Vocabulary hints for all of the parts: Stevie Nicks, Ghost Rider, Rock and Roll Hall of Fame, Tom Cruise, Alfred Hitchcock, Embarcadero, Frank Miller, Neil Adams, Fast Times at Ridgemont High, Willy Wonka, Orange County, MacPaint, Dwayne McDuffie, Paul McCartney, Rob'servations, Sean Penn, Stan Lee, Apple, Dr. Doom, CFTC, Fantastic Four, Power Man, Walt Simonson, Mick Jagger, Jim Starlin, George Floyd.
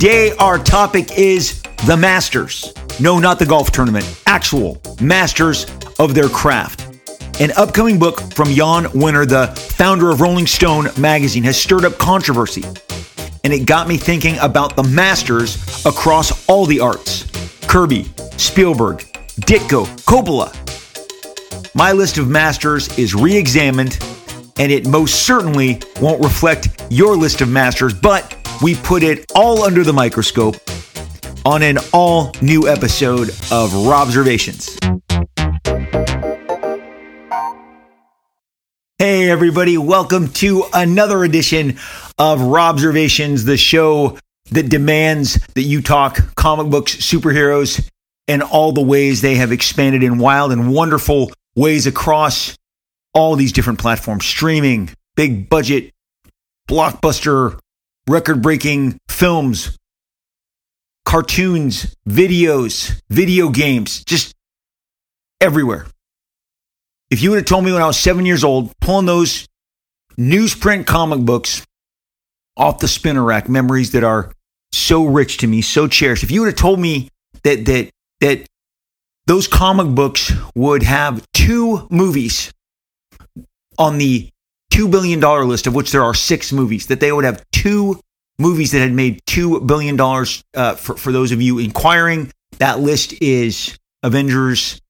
Today, our topic is the masters. No, not the golf tournament. Actual masters of their craft. An upcoming book from Jann Wenner, the founder of Rolling Stone magazine, has stirred up controversy. And it got me thinking about the masters across all the arts. Kirby, Spielberg, Ditko, Coppola. My list of masters is re-examined, and it most certainly won't reflect your list of masters, but we put it all under the microscope on an all-new episode of Rob'servations. Hey everybody, welcome to another edition of Rob'servations, the show that demands that you talk comic books, superheroes, and all the ways they have expanded in wild and wonderful ways across all these different platforms. Streaming, big budget, blockbuster, record-breaking films, cartoons, videos, video games, just everywhere. If you would have told me when I was 7 years old, pulling those newsprint comic books off the spinner rack, memories that are so rich to me, so cherished. If you would have told me that those comic books would have two movies on the $2 billion list, of which there are six movies, that they would have two movies that had made $2 billion. For those of you inquiring, that list is Avengers,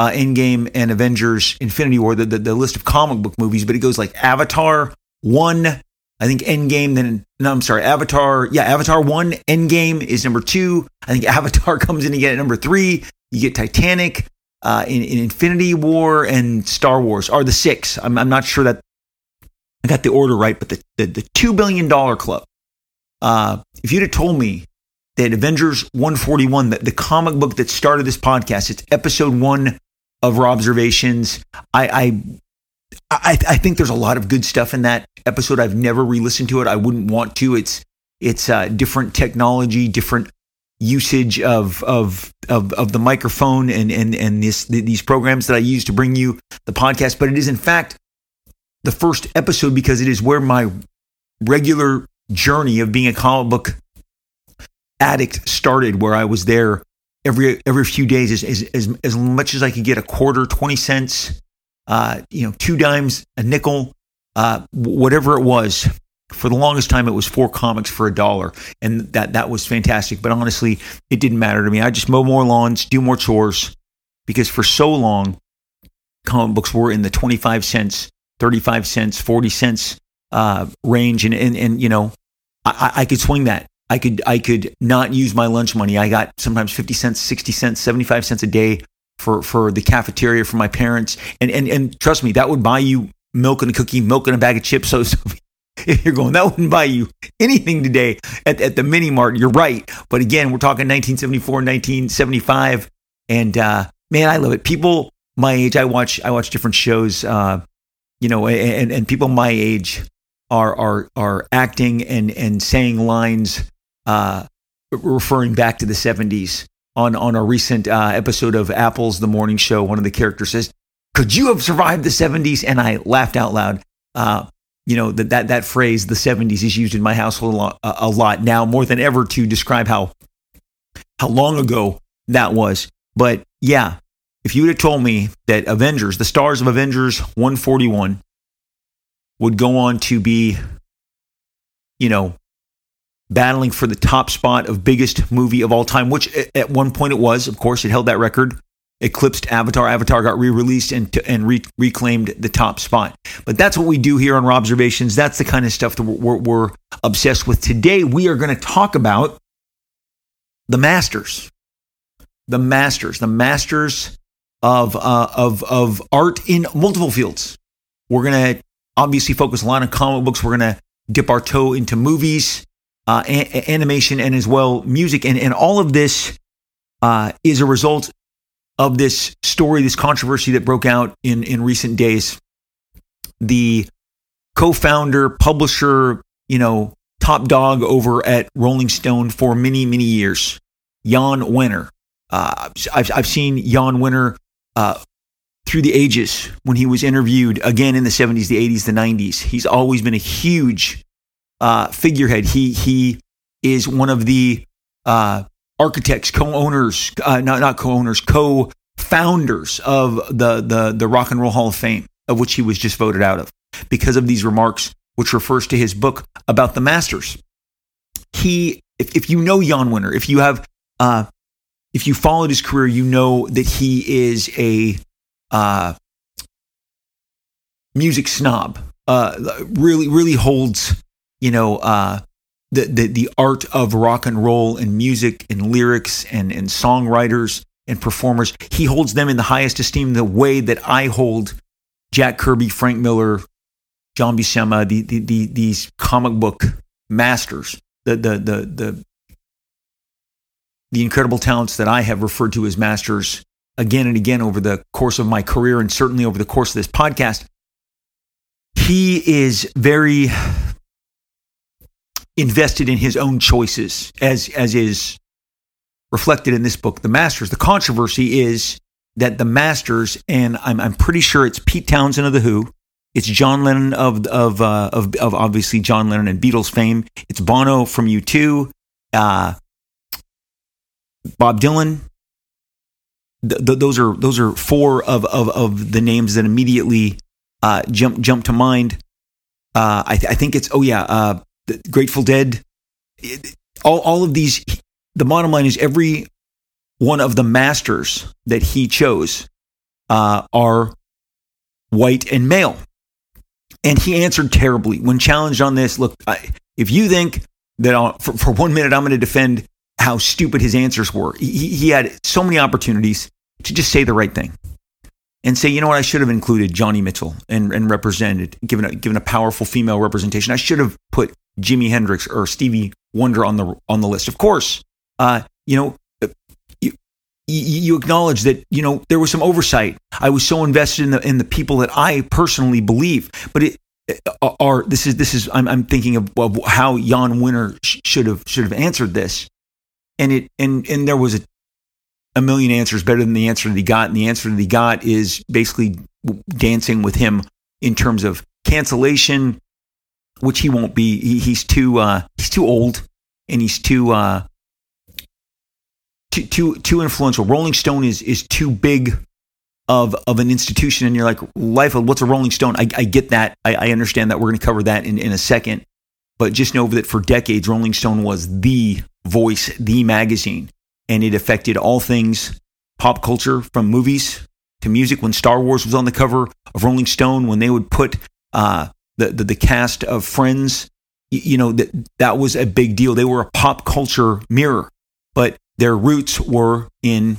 Endgame, and Avengers Infinity War, the list of comic book movies, but it goes like Avatar 1, I think Endgame, Avatar 1, Endgame is number 2, I think Avatar comes in again at number 3, you get Titanic, in Infinity War, and Star Wars are the 6, I'm not sure that I got the order right, but the $2 billion club, if you'd have told me that Avengers 141, the comic book that started this podcast, it's episode 1, of Rob'servations. I think there's a lot of good stuff in that episode. I've never re-listened to it. I wouldn't want to. It's different technology, different usage of the microphone and these programs that I use to bring you the podcast. But it is in fact the first episode because it is where my regular journey of being a comic book addict started, where I was there every few days as much as I could get, a quarter, 20 cents, two dimes, a nickel, whatever it was. For the longest time, it was 4 comics for $1, and that was fantastic. But honestly, it didn't matter to me. I just mow more lawns, do more chores, because for so long, comic books were in the 25 cents, 35 cents, 40 cents range, and I could swing that. I could not use my lunch money. I got sometimes 50 cents, 60 cents, 75 cents a day for the cafeteria for my parents. And trust me, that would buy you milk and a cookie, milk and a bag of chips. So if you're going, that wouldn't buy you anything today at the mini mart, you're right. But again, we're talking 1974, 1975. And man, I love it. People my age, I watch different shows, and people my age are acting and saying lines referring back to the 70s. On a recent episode of Apple's The Morning Show, one of the characters says, "Could you have survived the 70s?" And I laughed out loud. That phrase, the 70s, is used in my household a lot now, more than ever, to describe how long ago that was. But yeah, if you would have told me that Avengers, the stars of Avengers 141, would go on to be, battling for the top spot of biggest movie of all time, which at one point it was. Of course, it held that record, eclipsed Avatar. Avatar got re-released and reclaimed the top spot. But that's what we do here on Rob'servations. That's the kind of stuff that we're obsessed with. Today, we are going to talk about the masters. The masters of art in multiple fields. We're going to obviously focus a lot on comic books. We're going to dip our toe into movies, animation, and as well music. And all of this is a result of this story, this controversy that broke out in recent days. The co-founder, publisher, top dog over at Rolling Stone for many, many years, Jann Wenner. I've seen Jann Wenner through the ages, when he was interviewed again in the 70s, the 80s, the 90s. He's always been a huge figurehead. He is one of the architects, co-owners, not co-owners, co-founders of the Rock and Roll Hall of Fame, of which he was just voted out of because of these remarks, which refers to his book about the masters. He, if you know Jann Wenner, if you have, if you followed his career, you know that he is a music snob. Really holds, you know, the art of rock and roll and music and lyrics and songwriters and performers. He holds them in the highest esteem, the way that I hold Jack Kirby, Frank Miller, John Buscema, these comic book masters, the incredible talents that I have referred to as masters again and again over the course of my career, and certainly over the course of this podcast. He is very invested in his own choices, as is reflected in this book, The Masters. The controversy is that The Masters, and I'm pretty sure it's Pete Townsend of The Who, it's John Lennon of obviously John Lennon and Beatles fame, it's Bono from U2, Bob Dylan. Those are four of the names that immediately jump to mind. I think it's the Grateful Dead. All of these. The bottom line is every one of the masters that he chose are white and male, and he answered terribly when challenged on this. Look, if you think that for 1 minute I'm going to defend how stupid his answers were, he had so many opportunities to just say the right thing and say, you know what, I should have included Johnny Mitchell and represented, given a powerful female representation. I should have put Jimi Hendrix or Stevie Wonder on the list. Of course, you acknowledge that, you know, there was some oversight. I was so invested in the people that I personally believe, but I'm thinking of how Jann Wenner should have answered this, and there was a million answers better than the answer that he got. And the answer that he got is basically dancing with him in terms of cancellation, which he won't be. He's too old, and he's too influential. Rolling Stone is too big of an institution. And you're like, life, what's a Rolling Stone? I get that. I understand that. We're going to cover that in a second, but just know that for decades, Rolling Stone was the voice, the magazine. And it affected all things pop culture, from movies to music. When Star Wars was on the cover of Rolling Stone, when they would put the cast of Friends, you know, that was a big deal. They were a pop culture mirror, but their roots were in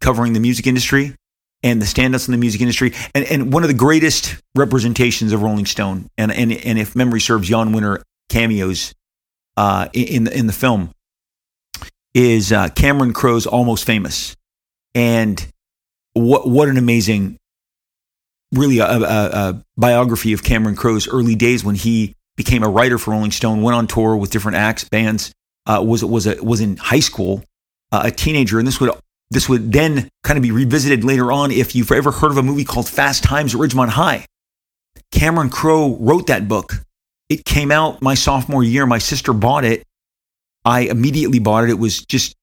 covering the music industry and the standouts in the music industry. And one of the greatest representations of Rolling Stone, and if memory serves, Jann Wenner cameos in the film, is Cameron Crowe's Almost Famous. And what an amazing, really a biography of Cameron Crowe's early days when he became a writer for Rolling Stone, went on tour with different acts, bands, was in high school, a teenager. And this would then kind of be revisited later on. If you've ever heard of a movie called Fast Times at Ridgemont High, Cameron Crowe wrote that book. It came out my sophomore year. My sister bought it. I immediately bought it. It was just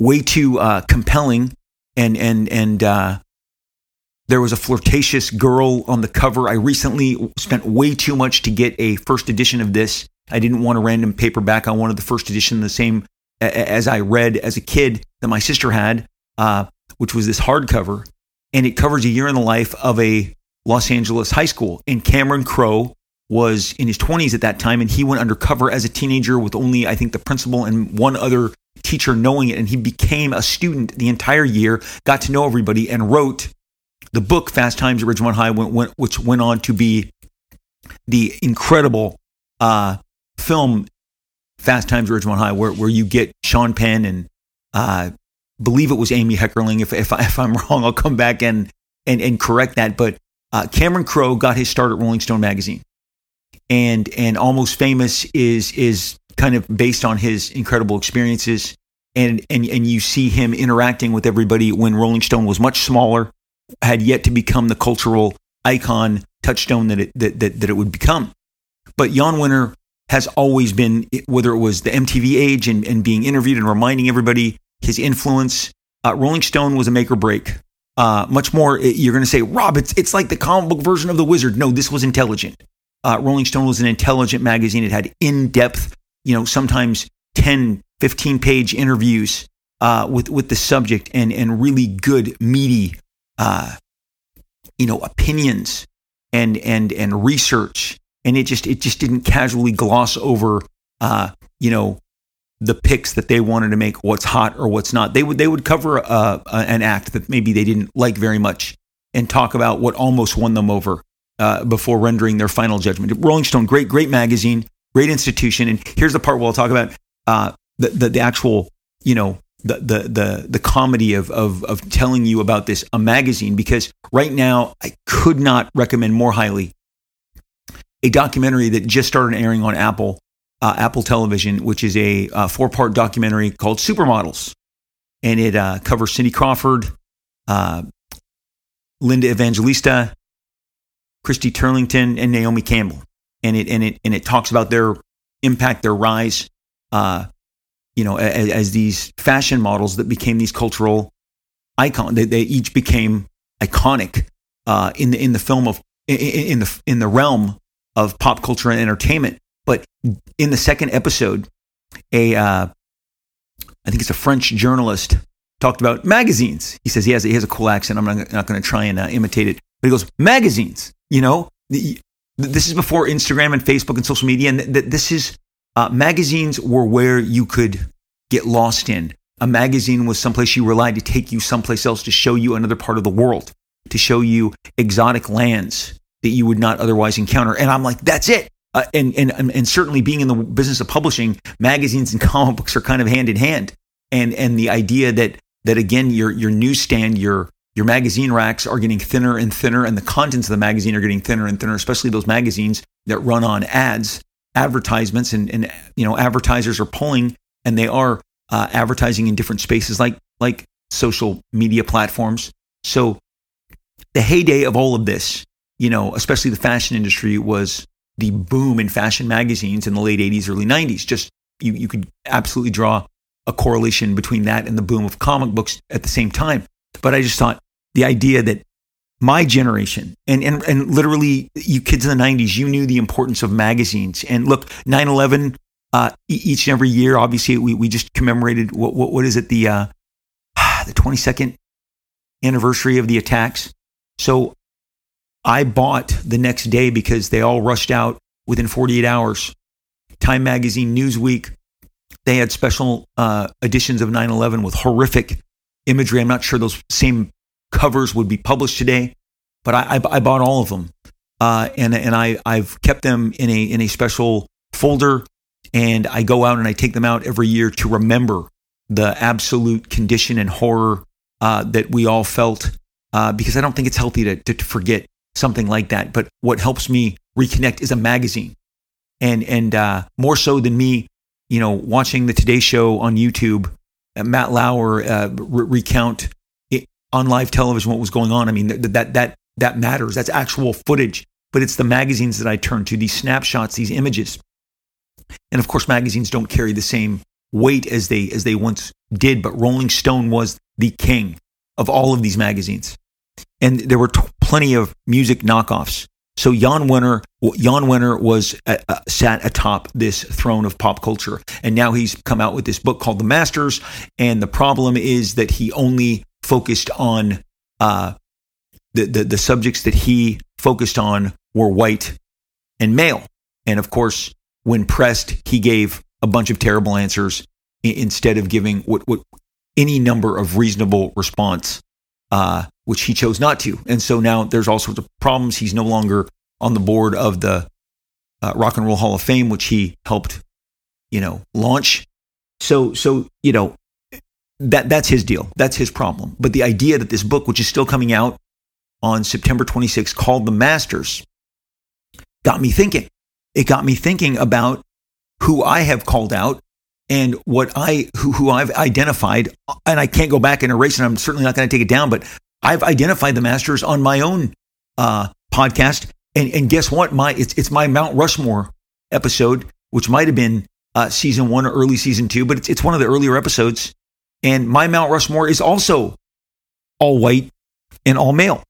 way too compelling, and there was a flirtatious girl on the cover. I recently spent way too much to get a first edition of this. I didn't want a random paperback. I wanted the first edition, the same as I read as a kid that my sister had, which was this hardcover, and it covers a year in the life of a Los Angeles high school. And Cameron Crowe was in his 20s at that time, and he went undercover as a teenager with only, I think, the principal and one other teacher knowing it, and he became a student the entire year, got to know everybody, and wrote the book Fast Times at Ridgemont High, which went on to be the incredible film Fast Times at Ridgemont High, where you get Sean Penn and believe it was Amy Heckerling. If I'm wrong, I'll come back and correct that, but Cameron Crowe got his start at Rolling Stone magazine. And Almost Famous is kind of based on his incredible experiences, and you see him interacting with everybody when Rolling Stone was much smaller, had yet to become the cultural icon touchstone that it would become. But Jann Wenner has always been, whether it was the MTV age and being interviewed and reminding everybody his influence. Rolling Stone was a make or break. Much more, you're going to say, Rob, it's like the comic book version of The Wizard. No, this was intelligent. Rolling Stone was an intelligent magazine. It had in-depth, sometimes 10, 15-page interviews with the subject and really good, meaty, opinions and research. And it just didn't casually gloss over, the picks that they wanted to make, what's hot or what's not. They would cover an act that maybe they didn't like very much and talk about what almost won them over before rendering their final judgment. Rolling Stone, great magazine, great institution. And here's the part where I'll talk about the actual, the comedy of telling you about this, a magazine, because right now I could not recommend more highly a documentary that just started airing on Apple Television, which is a 4-part documentary called Supermodels. And it covers Cindy Crawford, Linda Evangelista, Christy Turlington, and Naomi Campbell. And it talks about their impact, their rise, as these fashion models that became these cultural icons. They each became iconic in the realm of pop culture and entertainment. But in the second episode, I think it's a French journalist talked about magazines. He says he has a cool accent. I'm not going to try and imitate it, but he goes, magazines. This is before Instagram and Facebook and social media, and this is magazines were where you could get lost in. A magazine was someplace you relied to take you someplace else, to show you another part of the world, to show you exotic lands that you would not otherwise encounter. And I'm like, that's it. And certainly being in the business of publishing, magazines and comic books are kind of hand in hand. And the idea that again, your newsstand, your magazine racks are getting thinner and thinner, and the contents of the magazine are getting thinner and thinner, especially those magazines that run on advertisements, and advertisers are pulling, and they are advertising in different spaces like social media platforms. So the heyday of all of this, especially the fashion industry, was the boom in fashion magazines in the late 80s, early 90s. Just you could absolutely draw a correlation between that and the boom of comic books at the same time. But I just thought the idea that my generation and literally you kids in the 90s, you knew the importance of magazines. And look, 9/11 each and every year, obviously we just commemorated what is it, the 22nd anniversary of the attacks. So I bought the next day, because they all rushed out within 48 hours. Time Magazine, Newsweek, they had special editions of 9/11 with horrific imagery. I'm not sure those same covers would be published today, but I bought all of them, and I've kept them in a special folder, and I go out and I take them out every year to remember the absolute condition and horror that we all felt, because I don't think it's healthy to forget something like that. But what helps me reconnect is a magazine, and more so than me, watching the Today Show on YouTube, Matt Lauer recount it on live television what was going on. I mean, that matters. That's actual footage. But it's the magazines that I turn to, these snapshots, these images. And of course, magazines don't carry the same weight as they once did. But Rolling Stone was the king of all of these magazines. And there were plenty of music knockoffs. So Jann Wenner was sat atop this throne of pop culture, and now he's come out with this book called The Masters. And the problem is that he only focused on the subjects that he focused on were white and male. And of course, when pressed, he gave a bunch of terrible answers instead of giving what any number of reasonable response. Which he chose not to. And so now there's all sorts of problems. He's no longer on the board of the Rock and Roll Hall of Fame, which he helped, launch. So that's his deal. That's his problem. But the idea that this book, which is still coming out on September 26th, called The Masters, got me thinking. It got me thinking about who I have called out and who I've identified, and I can't go back and erase it. I'm certainly not going to take it down, but I've identified the Masters on my own podcast, and guess what? It's my Mount Rushmore episode which might have been season one or early season two, but it's one of the earlier episodes. And my Mount Rushmore is also all white and all male.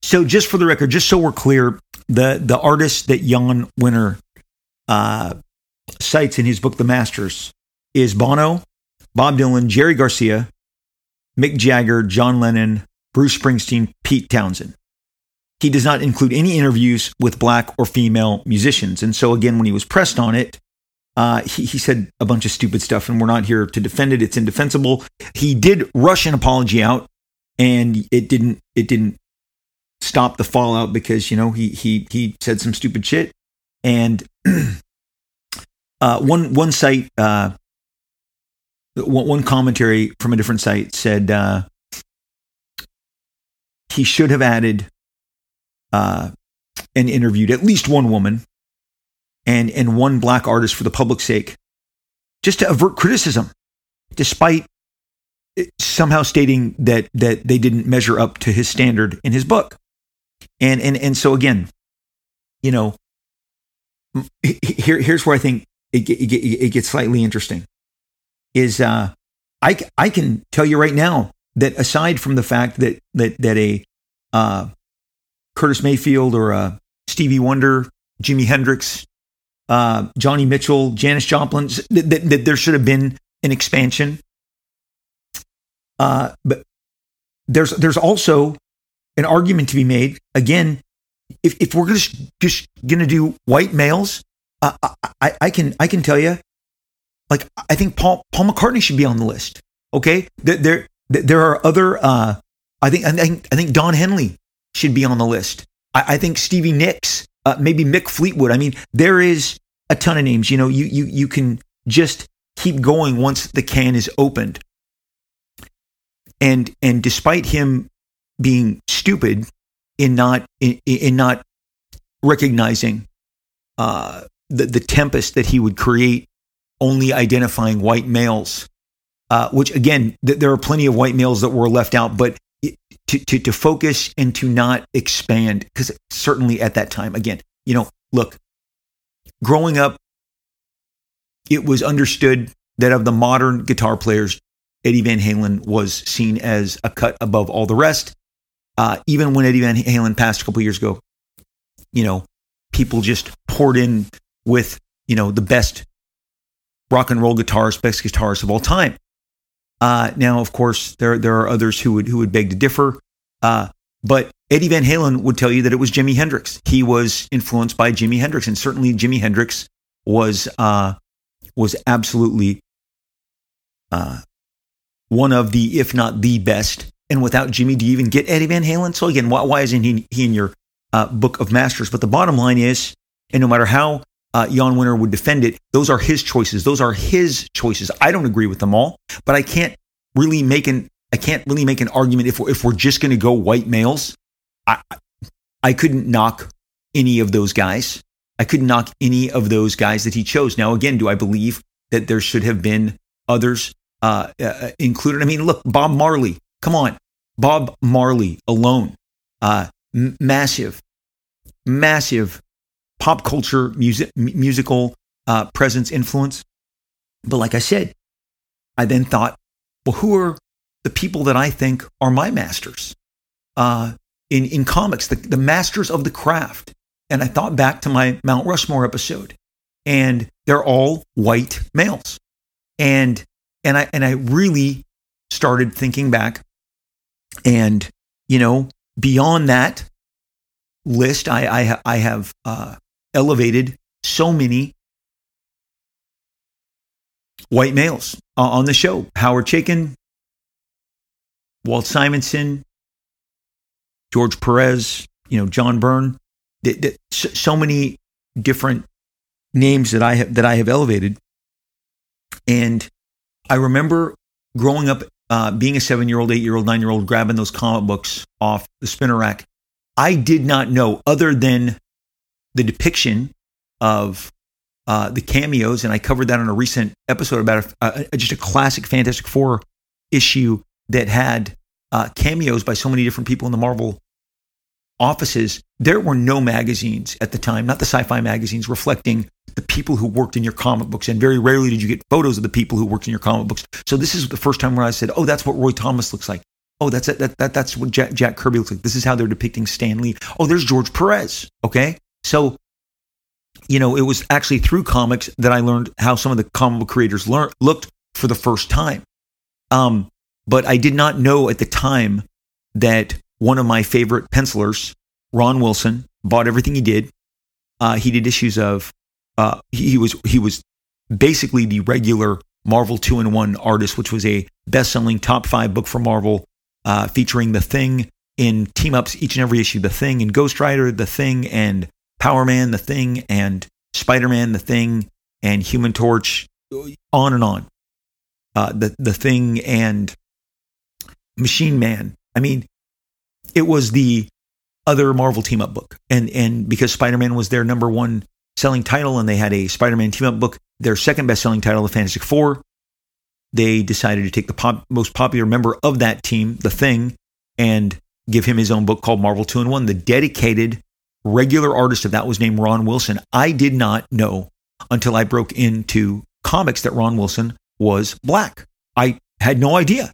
So just for the record, just so we're clear, the artist that Jann Wenner cites in his book, The Masters, is Bono, Bob Dylan, Jerry Garcia, Mick Jagger, John Lennon, Bruce Springsteen, Pete Townsend. He does not include any interviews with black or female musicians. And so again, when he was pressed on it, he said a bunch of stupid stuff, and we're not here to defend it. It's indefensible. He did rush an apology out, and it didn't stop the fallout because, you know, he said some stupid shit. And one site, one commentary from a different site said he should have added and interviewed at least one woman and one black artist for the public's sake, just to avert criticism, despite somehow stating that they didn't measure up to his standard in his book. And so again, you know, here's where I think it gets slightly interesting. Is I can tell you right now that aside from the fact that a Curtis Mayfield or a Stevie Wonder, Jimi Hendrix, Johnny Mitchell, Janis Joplin, that there should have been an expansion. But there's also an argument to be made. Again, if we're just gonna do white males, I can tell you, like, I think Paul McCartney should be on the list. Okay, there are other. I think Don Henley should be on the list. I think Stevie Nicks, maybe Mick Fleetwood. I mean, there is a ton of names. You know, you can just keep going once the can is opened. And despite him being stupid in not recognizing the tempest that he would create, only identifying white males, which again, there are plenty of white males that were left out, but to focus and to not expand, because certainly at that time, again, you know, look, growing up, it was understood that of the modern guitar players, Eddie Van Halen was seen as a cut above all the rest. Even when Eddie Van Halen passed a couple years ago, you know, people just poured in with, you know, the best rock and roll guitarists, best guitarists of all time. Now, of course, there are others who would beg to differ. But Eddie Van Halen would tell you that it was Jimi Hendrix. He was influenced by Jimi Hendrix, and certainly Jimi Hendrix was absolutely one of the, if not the best. And without Jimmy, do you even get Eddie Van Halen? So again, why isn't he in your book of masters? But the bottom line is, and no matter how Jann Wenner would defend it, those are his choices. Those are his choices. I don't agree with them all, but I can't really make an argument if we're just going to go white males. I couldn't knock any of those guys. I couldn't knock any of those guys that he chose. Now again, do I believe that there should have been others included? I mean, look, Bob Marley. Come on, Bob Marley alone, massive pop culture musical presence, influence. But like I said, I then thought, well, who are the people that I think are my masters in comics, the masters of the craft? And I thought back to my Mount Rushmore episode, and they're all white males, and I really started thinking back. And, you know, beyond that list, I have elevated so many white males on the show. Howard Chaykin, Walt Simonson, George Perez, you know, John Byrne, so many different names that I have elevated. And I remember growing up, being a 7-year-old, 8-year-old, 9-year-old, grabbing those comic books off the spinner rack, I did not know, other than the depiction of the cameos, and I covered that on a recent episode about just a classic Fantastic Four issue that had cameos by so many different people in the Marvel offices, there were no magazines at the time, not the sci-fi magazines, reflecting the people who worked in your comic books. And very rarely did you get photos of the people who worked in your comic books. So this is the first time where I said, oh, that's what Roy Thomas looks like. Oh, that's what Jack Kirby looks like. This is how they're depicting Stan Lee. Oh, there's George Perez. Okay. So, you know, it was actually through comics that I learned how some of the comic book creators looked for the first time. But I did not know at the time that one of my favorite pencilers, Ron Wilson, bought everything he did. He did issues of, he was basically the regular Marvel 2-in-1 artist, which was a best-selling top 5 book for Marvel, featuring The Thing in team-ups each and every issue. The Thing and Ghost Rider, The Thing and Power Man, The Thing and Spider-Man, The Thing and Human Torch, on and on. The Thing and Machine Man. I mean, it was the other Marvel team-up book. And because Spider-Man was their number one selling title and they had a Spider-Man team-up book, their second best-selling title, the Fantastic Four, they decided to take the most popular member of that team, The Thing, and give him his own book called Marvel 2-in-1. The dedicated regular artist of that was named Ron Wilson. I did not know until I broke into comics that Ron Wilson was black. I had no idea.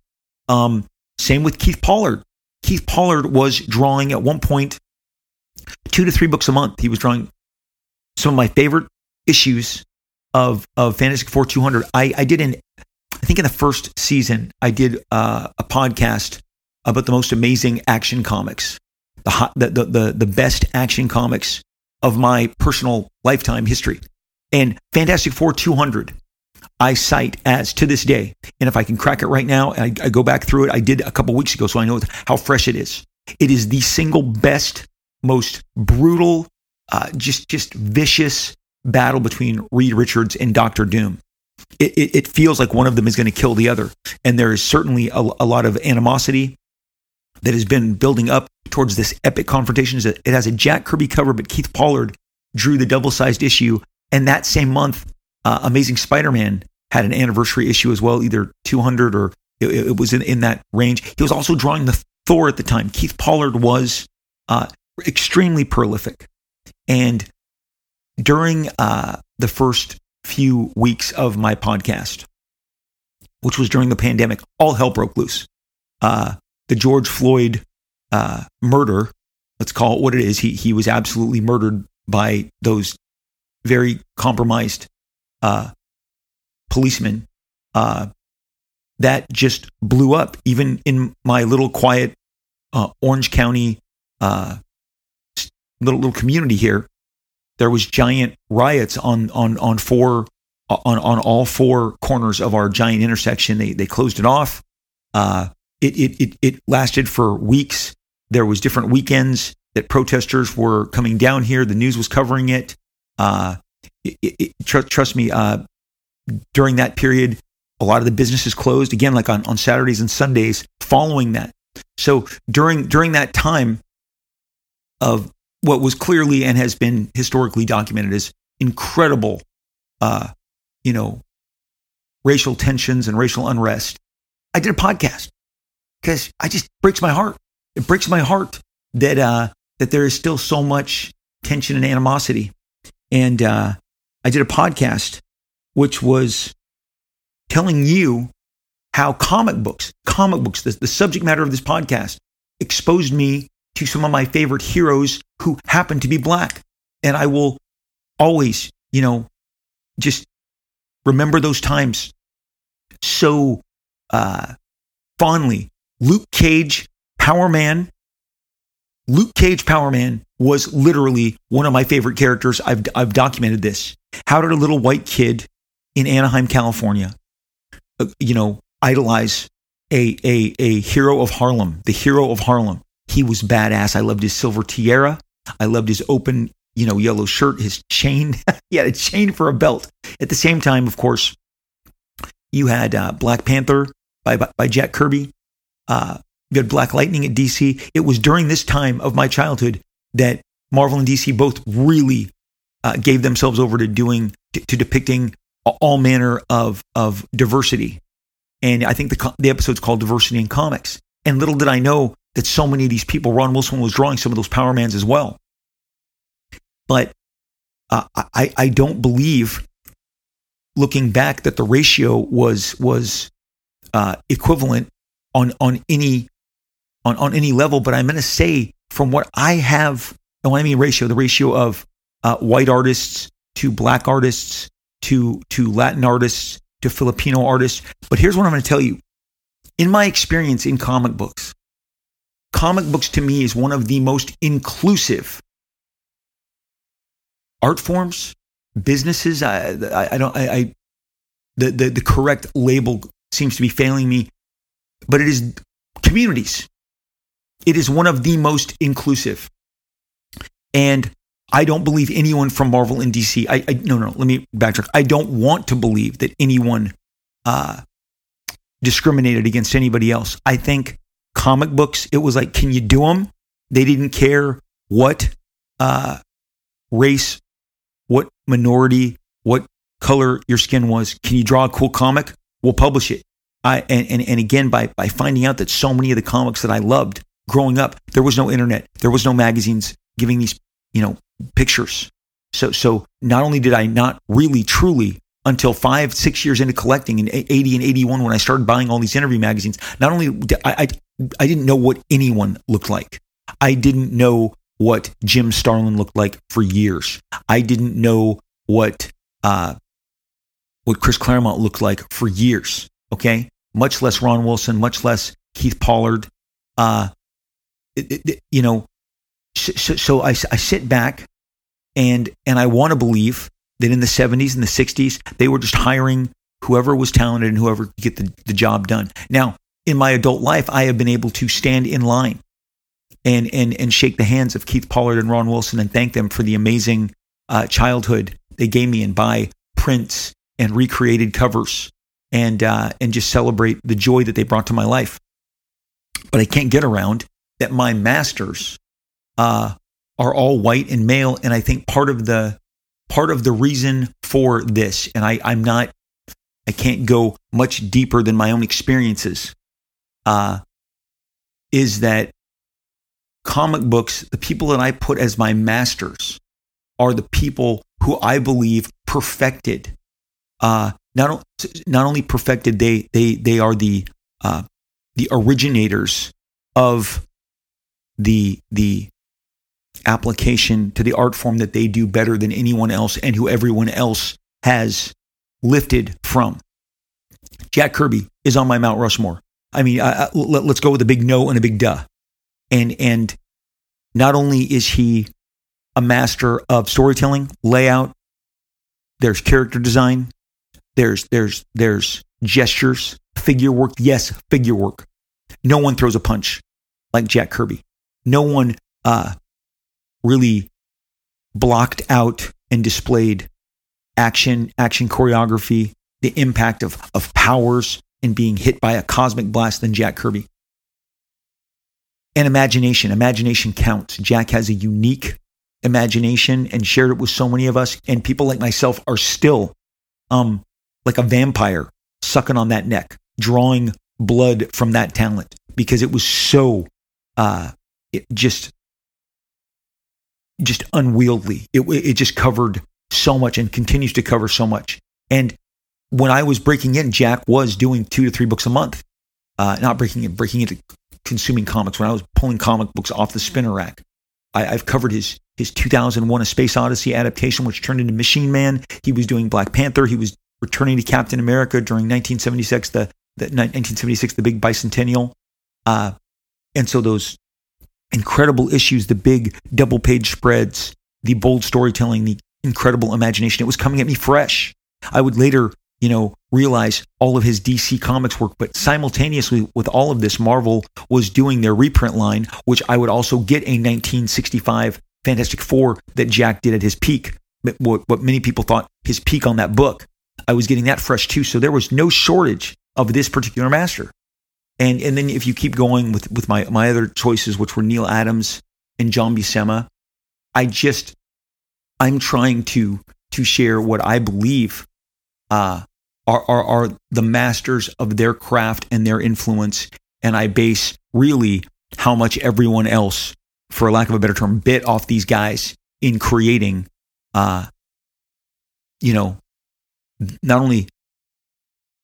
Same with Keith Pollard. Keith Pollard was drawing at one point 2 to 3 books a month. He was drawing some of my favorite issues of Fantastic Four 200. I think in the first season, I did a podcast about the most amazing action comics, the best action comics of my personal lifetime history. And Fantastic Four 200, I cite as, to this day, and if I can crack it right now, I go back through it. I did a couple weeks ago, so I know how fresh it is. It is the single best, most brutal, just vicious battle between Reed Richards and Dr. Doom. It feels like one of them is going to kill the other. And there is certainly a lot of animosity that has been building up towards this epic confrontation. It has a Jack Kirby cover, but Keith Pollard drew the double-sized issue. And that same month, Amazing Spider-Man had an anniversary issue as well, either 200 or it was in that range. He was also drawing the Thor at the time. Keith Pollard was extremely prolific. And during the first few weeks of my podcast, which was during the pandemic, all hell broke loose. The George Floyd murder, let's call it what it is. He was absolutely murdered by those very compromised policemen. That just blew up, even in my little quiet Orange County little community here. There was giant riots on all four corners of our giant intersection. They closed it off. It lasted for weeks. There was different weekends that protesters were coming down here. The news was covering it. Trust me. During that period, a lot of the businesses closed again, like on Saturdays and Sundays following that. So during that time of what was clearly and has been historically documented as incredible, racial tensions and racial unrest, I did a podcast because I just breaks my heart. It breaks my heart that that there is still so much tension and animosity. And I did a podcast which was telling you how comic books, the subject matter of this podcast, exposed me to some of my favorite heroes who happen to be black. And I will always, just remember those times so fondly. Luke Cage Power Man was literally one of my favorite characters. I've documented this. How did a little white kid in Anaheim, California, idolize a hero of Harlem? The hero of Harlem. He was badass. I loved his silver tiara. I loved his open, yellow shirt, his chain. He had a chain for a belt. At the same time, of course, you had Black Panther by Jack Kirby. You had Black Lightning at DC. It was during this time of my childhood that Marvel and DC both really gave themselves over to depicting all manner of diversity. And I think the episode's called Diversity in Comics. And little did I know that so many of these people, Ron Wilson was drawing some of those Power Mans as well. But I don't believe, looking back, that the ratio was equivalent on any level. But I'm going to say, from what I have, and when I mean ratio, the ratio of white artists to black artists to Latin artists to Filipino artists. But here's what I'm going to tell you. In my experience in comic books to me is one of the most inclusive art forms, businesses. The correct label seems to be failing me, but it is communities. It is one of the most inclusive, and I don't believe anyone from Marvel and DC. No. Let me backtrack. I don't want to believe that anyone discriminated against anybody else. I think comic books, it was like, can you do them? They didn't care what race, what minority, what color your skin was. Can you draw a cool comic? We'll publish it. And again, by finding out that so many of the comics that I loved growing up, there was no internet, there was no magazines giving these pictures. So not only did I not really truly, until 5-6 years into collecting in 80 and 81, when I started buying all these interview magazines, not only did I didn't know what anyone looked like. I didn't know what Jim Starlin looked like for years. I didn't know what Chris Claremont looked like for years. Okay, much less Ron Wilson, much less Keith Pollard. So I sit back and I want to believe that in the 70s and the 60s, they were just hiring whoever was talented and whoever could get the job done. Now, in my adult life, I have been able to stand in line and shake the hands of Keith Pollard and Ron Wilson and thank them for the amazing childhood they gave me, and buy prints and recreated covers and just celebrate the joy that they brought to my life. But I can't get around that my masters are all white and male, and I think part of the reason for this, and I can't go much deeper than my own experiences, is that comic books, the people that I put as my masters, are the people who I believe perfected. Not only perfected, they are the originators of the application to the art form that they do better than anyone else, and who everyone else has lifted from. Jack Kirby is on my Mount Rushmore. I mean, let's go with a big no and a big duh. And not only is he a master of storytelling, layout, there's character design, there's gestures, figure work. Yes, figure work. No one throws a punch like Jack Kirby. No one really blocked out and displayed action choreography, the impact of powers and being hit by a cosmic blast than Jack Kirby. And imagination counts. Jack has a unique imagination and shared it with so many of us, and people like myself are still like a vampire sucking on that neck, drawing blood from that talent, because it was so just unwieldy. It just covered so much and continues to cover so much. And when I was breaking in, Jack was doing 2 to 3 books a month. Not breaking into consuming comics. When I was pulling comic books off the spinner rack, I've covered his 2001: A Space Odyssey adaptation, which turned into Machine Man. He was doing Black Panther. He was returning to Captain America during 1976, the big bicentennial. And so those incredible issues, the big double-page spreads, the bold storytelling, the incredible imagination, it was coming at me fresh. I would later, realize all of his DC Comics work, but simultaneously with all of this, Marvel was doing their reprint line, which I would also get a 1965 Fantastic Four that Jack did at his peak, what many people thought his peak on that book. I was getting that fresh too, so there was no shortage of this particular master. And then if you keep going with my other choices, which were Neil Adams and John Buscema, I'm trying to share what I believe are the masters of their craft and their influence. And I base really how much everyone else, for lack of a better term, bit off these guys in creating, not only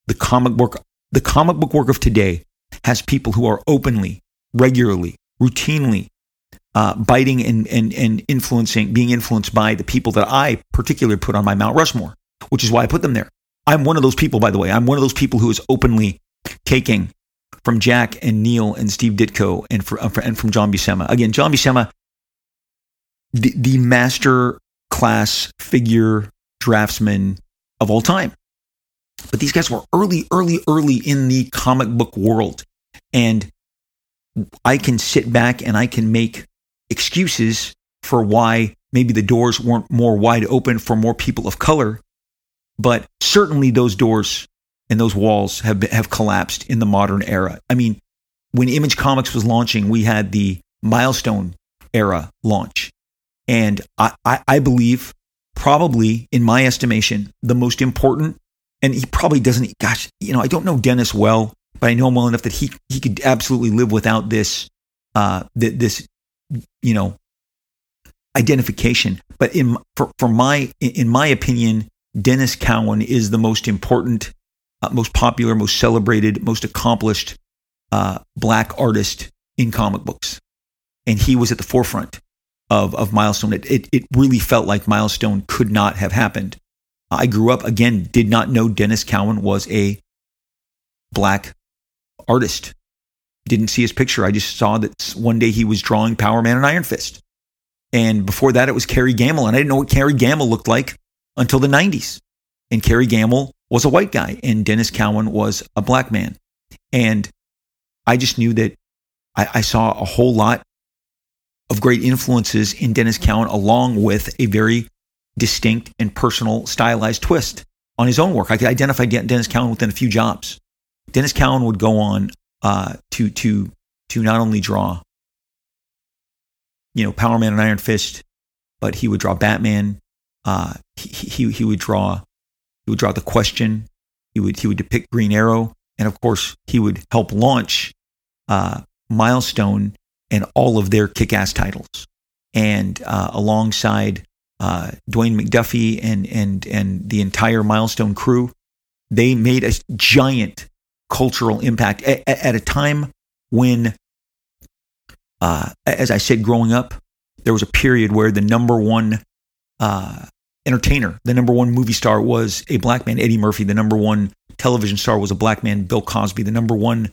the comic book work of today has people who are openly, regularly, routinely biting and influencing, being influenced by the people that I particularly put on my Mount Rushmore, which is why I put them there. I'm one of those people, by the way. I'm one of those people who is openly taking from Jack and Neil and Steve Ditko and from John Buscema. Again, John Buscema, the master class figure draftsman of all time. But these guys were early in the comic book world. And I can sit back and I can make excuses for why maybe the doors weren't more wide open for more people of color. But certainly those doors and those walls have collapsed in the modern era. I mean, when Image Comics was launching, we had the Milestone era launch. And I believe, probably, in my estimation, the most important, and he probably doesn't, I don't know Dennis well, but I know him well enough that he could absolutely live without this, this identification. But in my opinion, Dennis Cowan is the most important, most popular, most celebrated, most accomplished black artist in comic books, and he was at the forefront of Milestone. It really felt like Milestone could not have happened. I grew up, again, did not know Dennis Cowan was a black artist. Didn't see his picture. I just saw that one day he was drawing Power Man and Iron Fist, and before that it was Cary Gamble, and I didn't know what Cary Gamble looked like until the 90s. And Cary Gamble was a white guy and Dennis Cowan was a black man. And I just knew that I saw a whole lot of great influences in Dennis Cowan, along with a very distinct and personal stylized twist on his own work. I could identify Dennis Cowan within a few jobs. Dennis Cowan would go on to not only draw, Power Man and Iron Fist, but he would draw Batman. He would draw The Question. He would depict Green Arrow, and of course he would help launch Milestone and all of their kick-ass titles. And alongside Dwayne McDuffie and the entire Milestone crew, they made a giant cultural impact at a time when, as I said, growing up, there was a period where the number one entertainer, the number one movie star was a black man, Eddie Murphy. The number one television star was a black man, Bill Cosby. The number one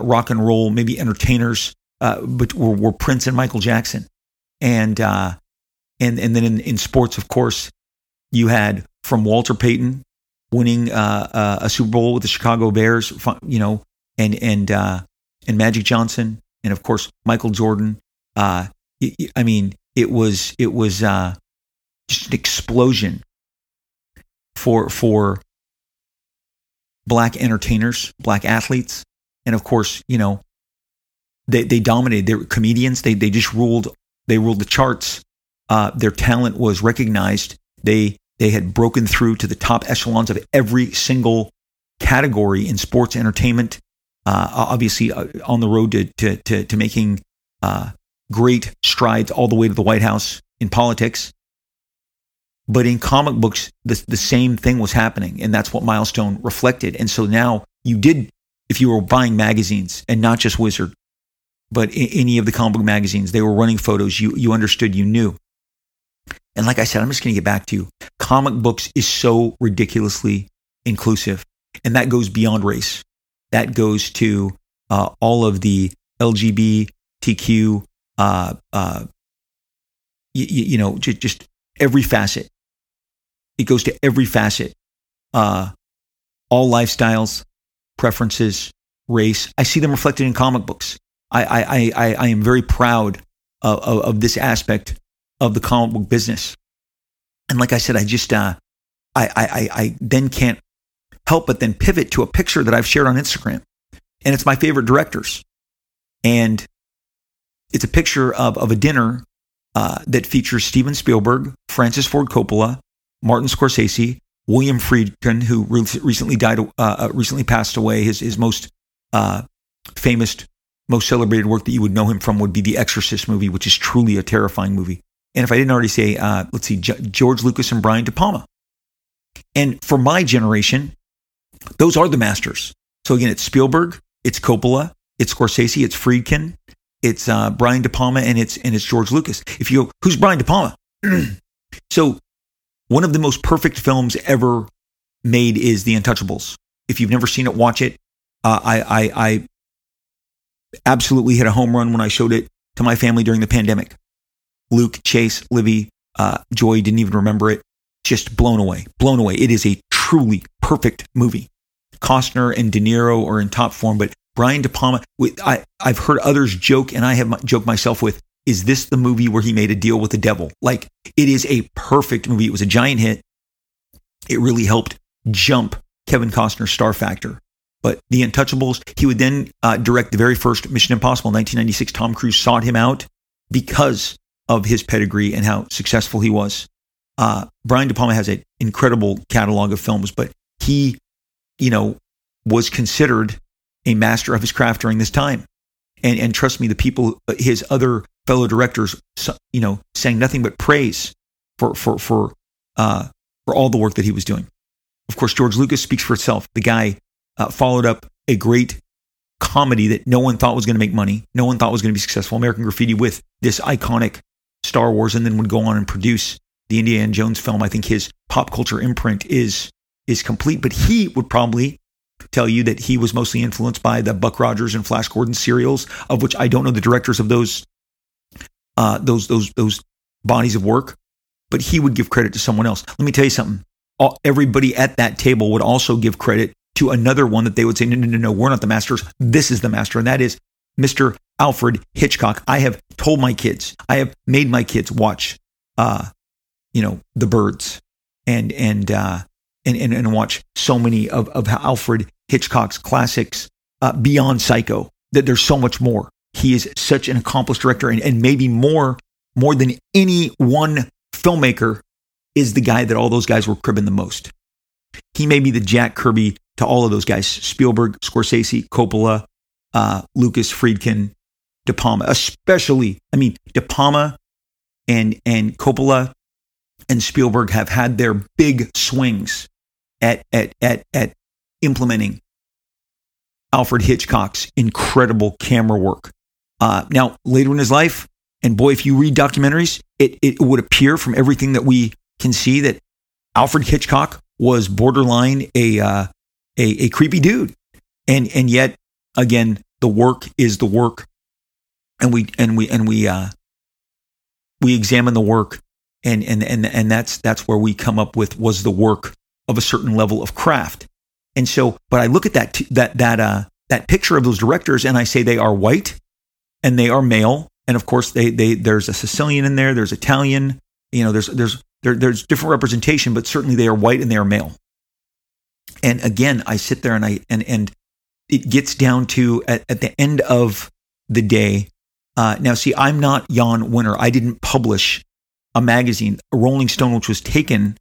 rock and roll, maybe entertainers, but were Prince and Michael Jackson. And then in sports, of course, you had from Walter Payton winning a Super Bowl with the Chicago Bears, and Magic Johnson, and of course Michael Jordan. It was just an explosion for black entertainers, black athletes, and of course, they dominated. They were comedians. They just ruled. They ruled the charts. Their talent was recognized. They had broken through to the top echelons of every single category in sports entertainment. Obviously, on the road to making great strides all the way to the White House in politics. But in comic books, the same thing was happening, and that's what Milestone reflected. And so now you did, if you were buying magazines, and not just Wizard, but any of the comic book magazines, they were running photos. You understood, you knew. And like I said, I'm just going to get back to you. Comic books is so ridiculously inclusive, and that goes beyond race. That goes to all of the LGBTQ, just every facet. It goes to every facet, all lifestyles, preferences, race. I see them reflected in comic books. I am very proud of this aspect of the comic book business. And like I said, I just I then can't help but then pivot to a picture that I've shared on Instagram, and it's my favorite directors, and it's a picture of a dinner that features Steven Spielberg, Francis Ford Coppola, Martin Scorsese, William Friedkin, who recently passed away, his most famous most celebrated work that you would know him from would be the Exorcist movie, which is truly a terrifying movie. And if I didn't already say, let's see, George Lucas and Brian De Palma. And for my generation, those are the masters. So again, it's Spielberg, it's Coppola, it's Scorsese, it's Friedkin, it's Brian De Palma, and it's George Lucas. If you go, who's Brian De Palma? So one of the most perfect films ever made is The Untouchables. If you've never seen it, watch it. I absolutely hit a home run when I showed it to my family during the pandemic. Luke, Chase, Libby, Joy didn't even remember it. Just blown away. Blown away. It is a truly perfect movie. Costner and De Niro are in top form, but Brian De Palma, I've heard others joke, and I have joked myself with, is this the movie where he made a deal with the devil? Like, it is a perfect movie. It was a giant hit. It really helped jump Kevin Costner's star factor. But The Untouchables, he would then direct the very first Mission Impossible. In 1996, Tom Cruise sought him out because of his pedigree and how successful he was. Brian De Palma has an incredible catalog of films, but he, was considered a master of his craft during this time. And trust me, the people, his other fellow directors, sang nothing but praise for all the work that he was doing. Of course, George Lucas speaks for itself. The guy followed up a great comedy that no one thought was going to make money, no one thought was going to be successful, American Graffiti, with this iconic Star Wars, and then would go on and produce the Indiana Jones film. I think his pop culture imprint is complete, but he would probably tell you that he was mostly influenced by the Buck Rogers and Flash Gordon serials, of which I don't know the directors of those bodies of work, but he would give credit to someone else. Let me tell you something. Everybody at that table would also give credit to another one that they would say, no, we're not the masters. This is the master, and that is Mr. Alfred Hitchcock. I have told my kids, I have made my kids watch, The Birds, and watch so many of Alfred Hitchcock's classics beyond Psycho. That there's so much more. He is such an accomplished director, and maybe more than any one filmmaker is the guy that all those guys were cribbing the most. He may be the Jack Kirby to all of those guys: Spielberg, Scorsese, Coppola, Lucas, Friedkin, De Palma. Especially, De Palma and Coppola and Spielberg have had their big swings at implementing Alfred Hitchcock's incredible camera work. Now, later in his life, and boy, if you read documentaries, it would appear from everything that we can see that Alfred Hitchcock was borderline a creepy dude, and yet again, the work is the work, and we examine the work, and that's where we come up with was the work of a certain level of craft. And so, but I look at that picture of those directors, and I say they are white, and they are male, and of course they there's a Sicilian in there, there's Italian, there's different representation, but certainly they are white and they are male. And again, I sit there and it gets down to at the end of the day. Now, see, I'm not Jann Wenner. I didn't publish a magazine, Rolling Stone, which was taken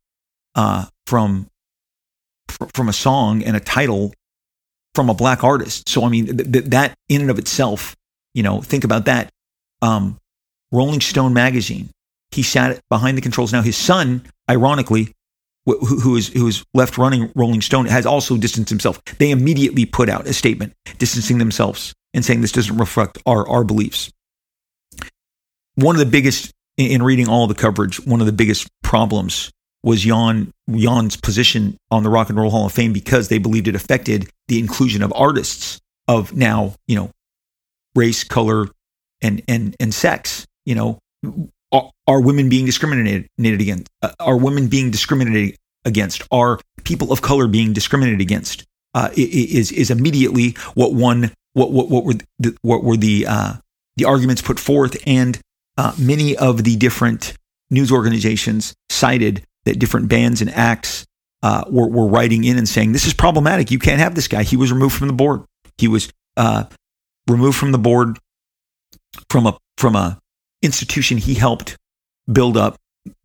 from a song and a title from a black artist. So, that in and of itself, think about that. Rolling Stone magazine. He sat behind the controls. Now, his son, ironically, who is left running Rolling Stone, has also distanced himself. They immediately put out a statement distancing themselves and saying this doesn't reflect our beliefs. One of the biggest, in reading all the coverage, one of the biggest problems was Jan's position on the Rock and Roll Hall of Fame, because they believed it affected the inclusion of artists of now, race, color, and sex. Are women being discriminated against? Are women being discriminated against? Are people of color being discriminated against? Is immediately what were the arguments put forth, and many of the different news organizations cited that different bands and acts were writing in and saying this is problematic. You can't have this guy. He was removed from the board. He was removed from the board from a institution he helped build up,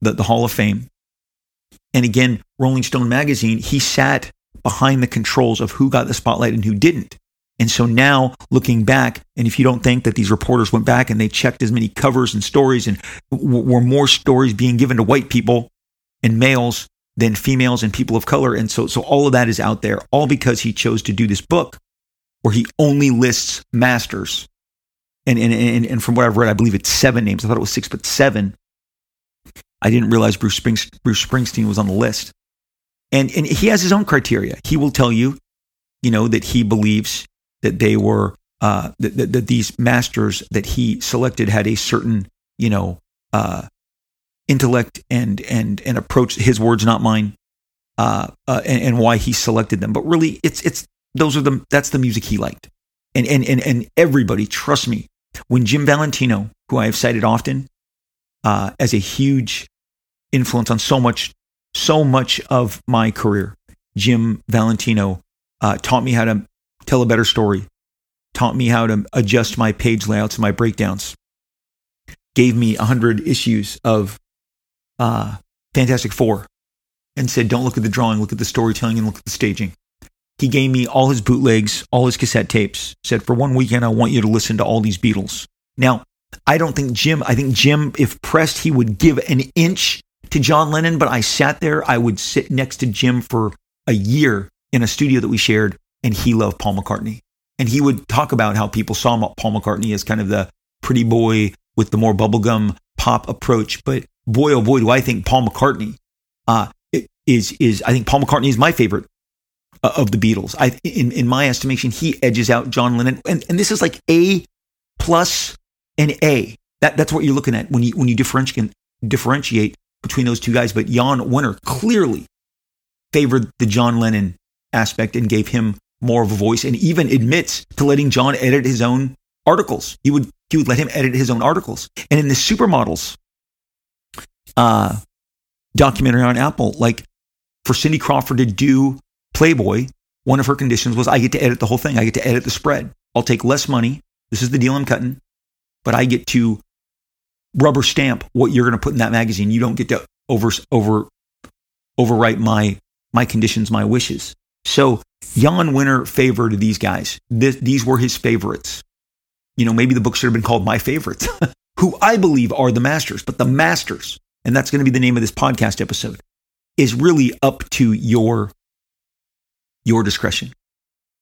the Hall of Fame. And again, Rolling Stone magazine, he sat behind the controls of who got the spotlight and who didn't. And so now looking back, and if you don't think that these reporters went back and they checked as many covers and stories, and were more stories being given to white people and males than females and people of color. And so all of that is out there, all because he chose to do this book where he only lists masters. And from what I've read, I believe it's 7 names. I thought it was 6, but 7. I didn't realize Bruce Springsteen was on the list. And he has his own criteria. He will tell you, you know, that he believes that they were, that these masters that he selected had a certain, you know, intellect and approach, his words, not mine, and why he selected them. But really, that's the music he liked. And everybody, trust me, when Jim Valentino, who I have cited often, as a huge influence on so much of my career, Jim Valentino taught me how to tell a better story, taught me how to adjust my page layouts and my breakdowns, gave me 100 issues of Fantastic Four and said, don't look at the drawing, look at the storytelling and look at the staging. He gave me all his bootlegs, all his cassette tapes, said, for one weekend, I want you to listen to all these Beatles. Now, I think Jim, if pressed, he would give an inch to John Lennon, but I would sit next to Jim for a year in a studio that we shared, and he loved Paul McCartney. And he would talk about how people saw Paul McCartney as kind of the pretty boy with the more bubblegum pop approach. But boy, oh boy, do I think Paul McCartney I think Paul McCartney is my favorite of the Beatles. In my estimation, he edges out John Lennon. And this is like A plus an A. That's what you're looking at when you differentiate between those two guys. But Jann Wenner clearly favored the John Lennon aspect and gave him more of a voice, and even admits to letting John edit his own articles. He would let him edit his own articles. And in the Supermodels documentary on Apple, like for Cindy Crawford to do Playboy, one of her conditions was, I get to edit the whole thing. I get to edit the spread. I'll take less money. This is the deal I'm cutting, but I get to rubber stamp what you're going to put in that magazine. You don't get to overwrite my conditions, my wishes. So Jann Wenner favored these guys. These were his favorites. You know, maybe the book should have been called My Favorites, who I believe are the masters, but the masters, and that's going to be the name of this podcast episode, is really up to your discretion.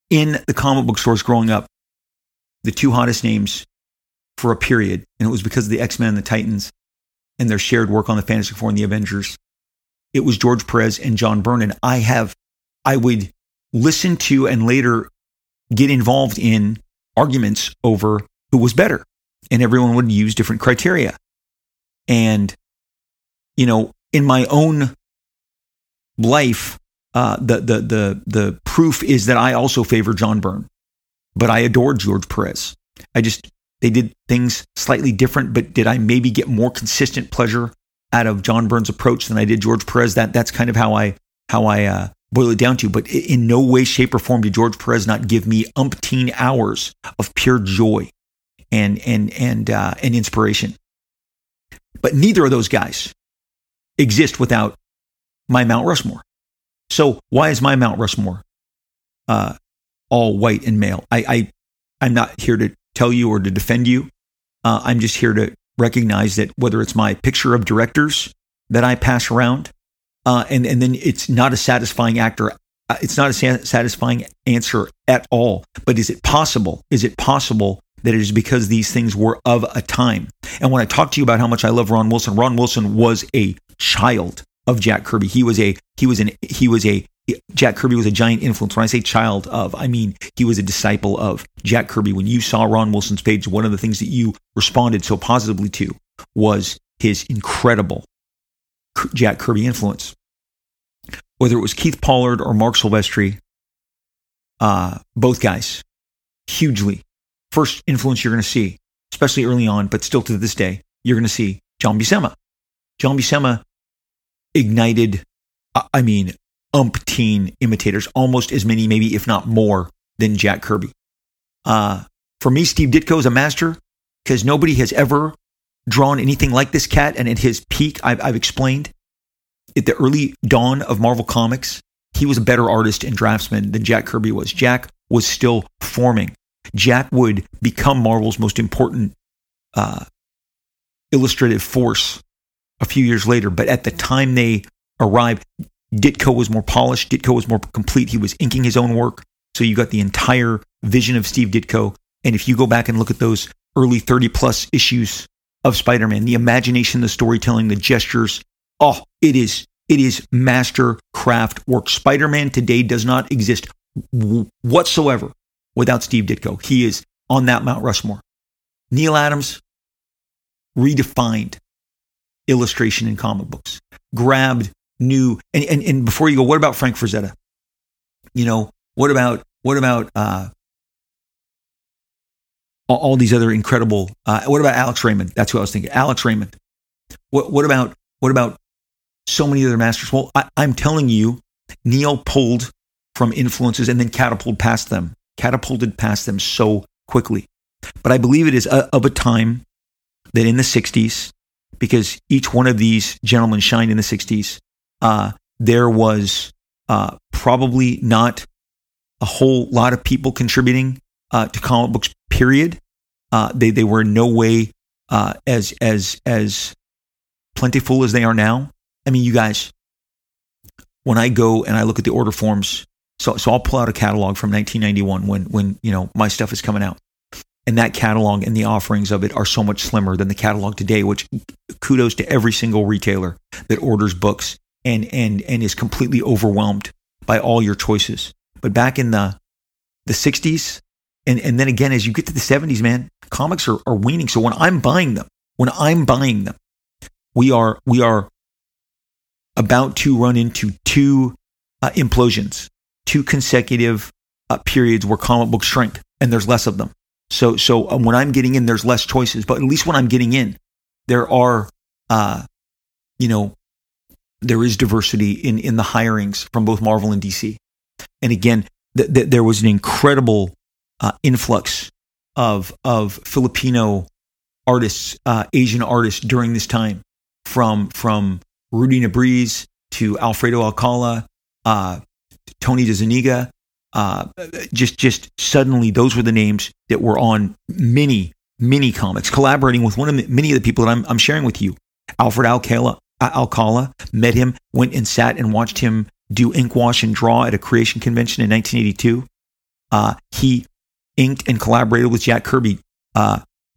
In the comic book stores growing up, the two hottest names for a period, and it was because of the X-Men and the Titans and their shared work on the Fantastic Four and the Avengers, it was George Perez and John Byrne. And I would listen to and later get involved in arguments over who was better. And everyone would use different criteria. And, you know, in my own life, the proof is that I also favor John Byrne, but I adore George Perez. They did things slightly different, but did I maybe get more consistent pleasure out of John Byrne's approach than I did George Perez? That's kind of how I boil it down to. But in no way, shape, or form did George Perez not give me umpteen hours of pure joy and inspiration. But neither of those guys exist without my Mount Rushmore. So why is my Mount Rushmore all white and male? I'm not here to tell you or to defend you. I'm just here to recognize that whether it's my picture of directors that I pass around, and then it's not a satisfying actor. It's not a satisfying answer at all. But is it possible? Is it possible that it is because these things were of a time? And when I talk to you about how much I love Ron Wilson was a child of Jack Kirby. Jack Kirby was a giant influence. When I say child of, I mean he was a disciple of Jack Kirby. When you saw Ron Wilson's page, one of the things that you responded so positively to was his incredible Jack Kirby influence. Whether it was Keith Pollard or Mark Silvestri, both guys, hugely. First influence you're going to see, especially early on, but still to this day, you're going to see John Buscema. John Buscema ignited, I mean, umpteen imitators, almost as many, maybe if not more, than Jack Kirby. For me, Steve Ditko is a master because nobody has ever drawn anything like this cat. And at his peak, I've explained, at the early dawn of Marvel Comics, he was a better artist and draftsman than Jack Kirby was. Jack was still forming. Jack would become Marvel's most important illustrative force a few years later. But at the time they arrived, Ditko was more polished. Ditko was more complete. He was inking his own work. So you got the entire vision of Steve Ditko. And if you go back and look at those early 30-plus issues of Spider-Man, the imagination, the storytelling, the gestures, oh, it is mastercraft work. Spider-Man today does not exist whatsoever without Steve Ditko. He is on that Mount Rushmore. Neil Adams redefined illustration in comic books, grabbed new, and before you go, what about Frank Frazetta? You know, what about all these other incredible, what about Alex Raymond? That's who I was thinking. Alex Raymond. What about so many other masters? Well, I'm telling you, Neil pulled from influences and then catapulted past them so quickly. But I believe it is of a time that in the 60s, because each one of these gentlemen shined in the 60s, there was probably not a whole lot of people contributing to comic books, period. They were in no way as plentiful as they are now. I mean, you guys, when I go and I look at the order forms, so I'll pull out a catalog from 1991 when you know my stuff is coming out. And that catalog and the offerings of it are so much slimmer than the catalog today, which kudos to every single retailer that orders books and is completely overwhelmed by all your choices. But back in the 60s, and then again, as you get to the 70s, man, comics are weaning. So when I'm buying them, we are about to run into two implosions, two consecutive periods where comic books shrink and there's less of them. So when I'm getting in, there's less choices. But at least when I'm getting in, there are, there is diversity in the hirings from both Marvel and DC. And again, there was an incredible influx of Filipino artists, Asian artists during this time, from Rudy Nebrez to Alfredo Alcala, Tony DeZuniga. Just suddenly, those were the names that were on many comics, collaborating with many of the people that I'm sharing with you. Alfred Alcala, met him, went and sat and watched him do ink wash and draw at a creation convention in 1982. He inked and collaborated with Jack Kirby,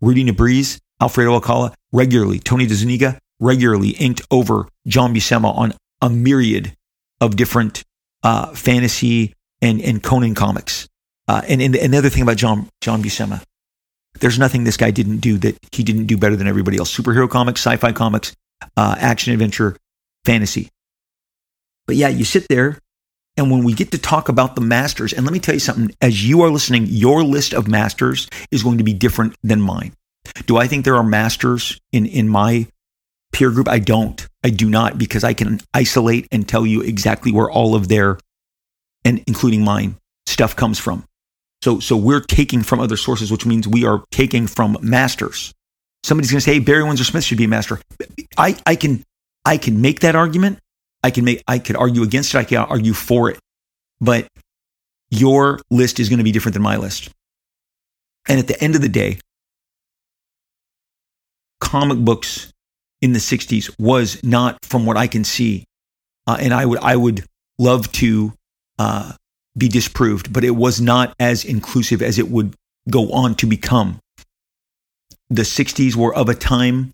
Rudy Nebrez, Alfredo Alcala regularly. Tony DeZuniga regularly inked over John Buscema on a myriad of different fantasy and Conan comics. And another thing about John Buscema, there's nothing this guy didn't do that he didn't do better than everybody else. Superhero comics, sci-fi comics, action adventure, fantasy. But yeah, you sit there, and when we get to talk about the masters, and let me tell you something, as you are listening, your list of masters is going to be different than mine. Do I think there are masters in my peer group? I don't. I do not, because I can isolate and tell you exactly where all of their, and including mine, stuff comes from. So we're taking from other sources, which means we are taking from masters. Somebody's going to say, hey, Barry Windsor Smith should be a master. I can make that argument. I could argue against it. I could argue for it. But your list is going to be different than my list. And at the end of the day, comic books in the 60s was not, from what I can see, and I would love to be disproved, but it was not as inclusive as it would go on to become. The 60s were of a time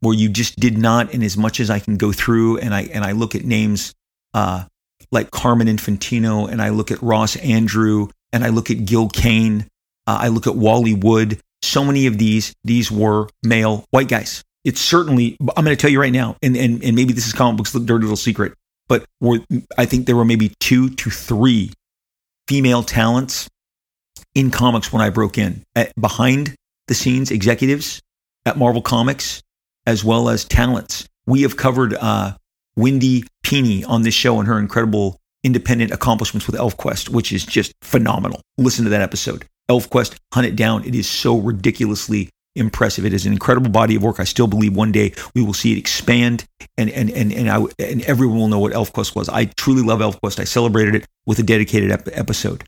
where you just did not, and as much as I can go through, and I look at names like Carmen Infantino, and I look at Ross Andrew, and I look at Gil Kane, I look at Wally Wood, so many of these were male white guys. It's certainly, I'm going to tell you right now, and maybe this is comic books' dirty little secret, but I think there were maybe 2 to 3 female talents in comics when I broke in. Behind the scenes executives at Marvel Comics, as well as talents. We have covered Wendy Pini on this show and her incredible independent accomplishments with ElfQuest, which is just phenomenal. Listen to that episode. ElfQuest, hunt it down. It is so ridiculously impressive. It is an incredible body of work. I still believe one day we will see it expand, and everyone will know what ElfQuest was. I truly love ElfQuest. I celebrated it with a dedicated episode.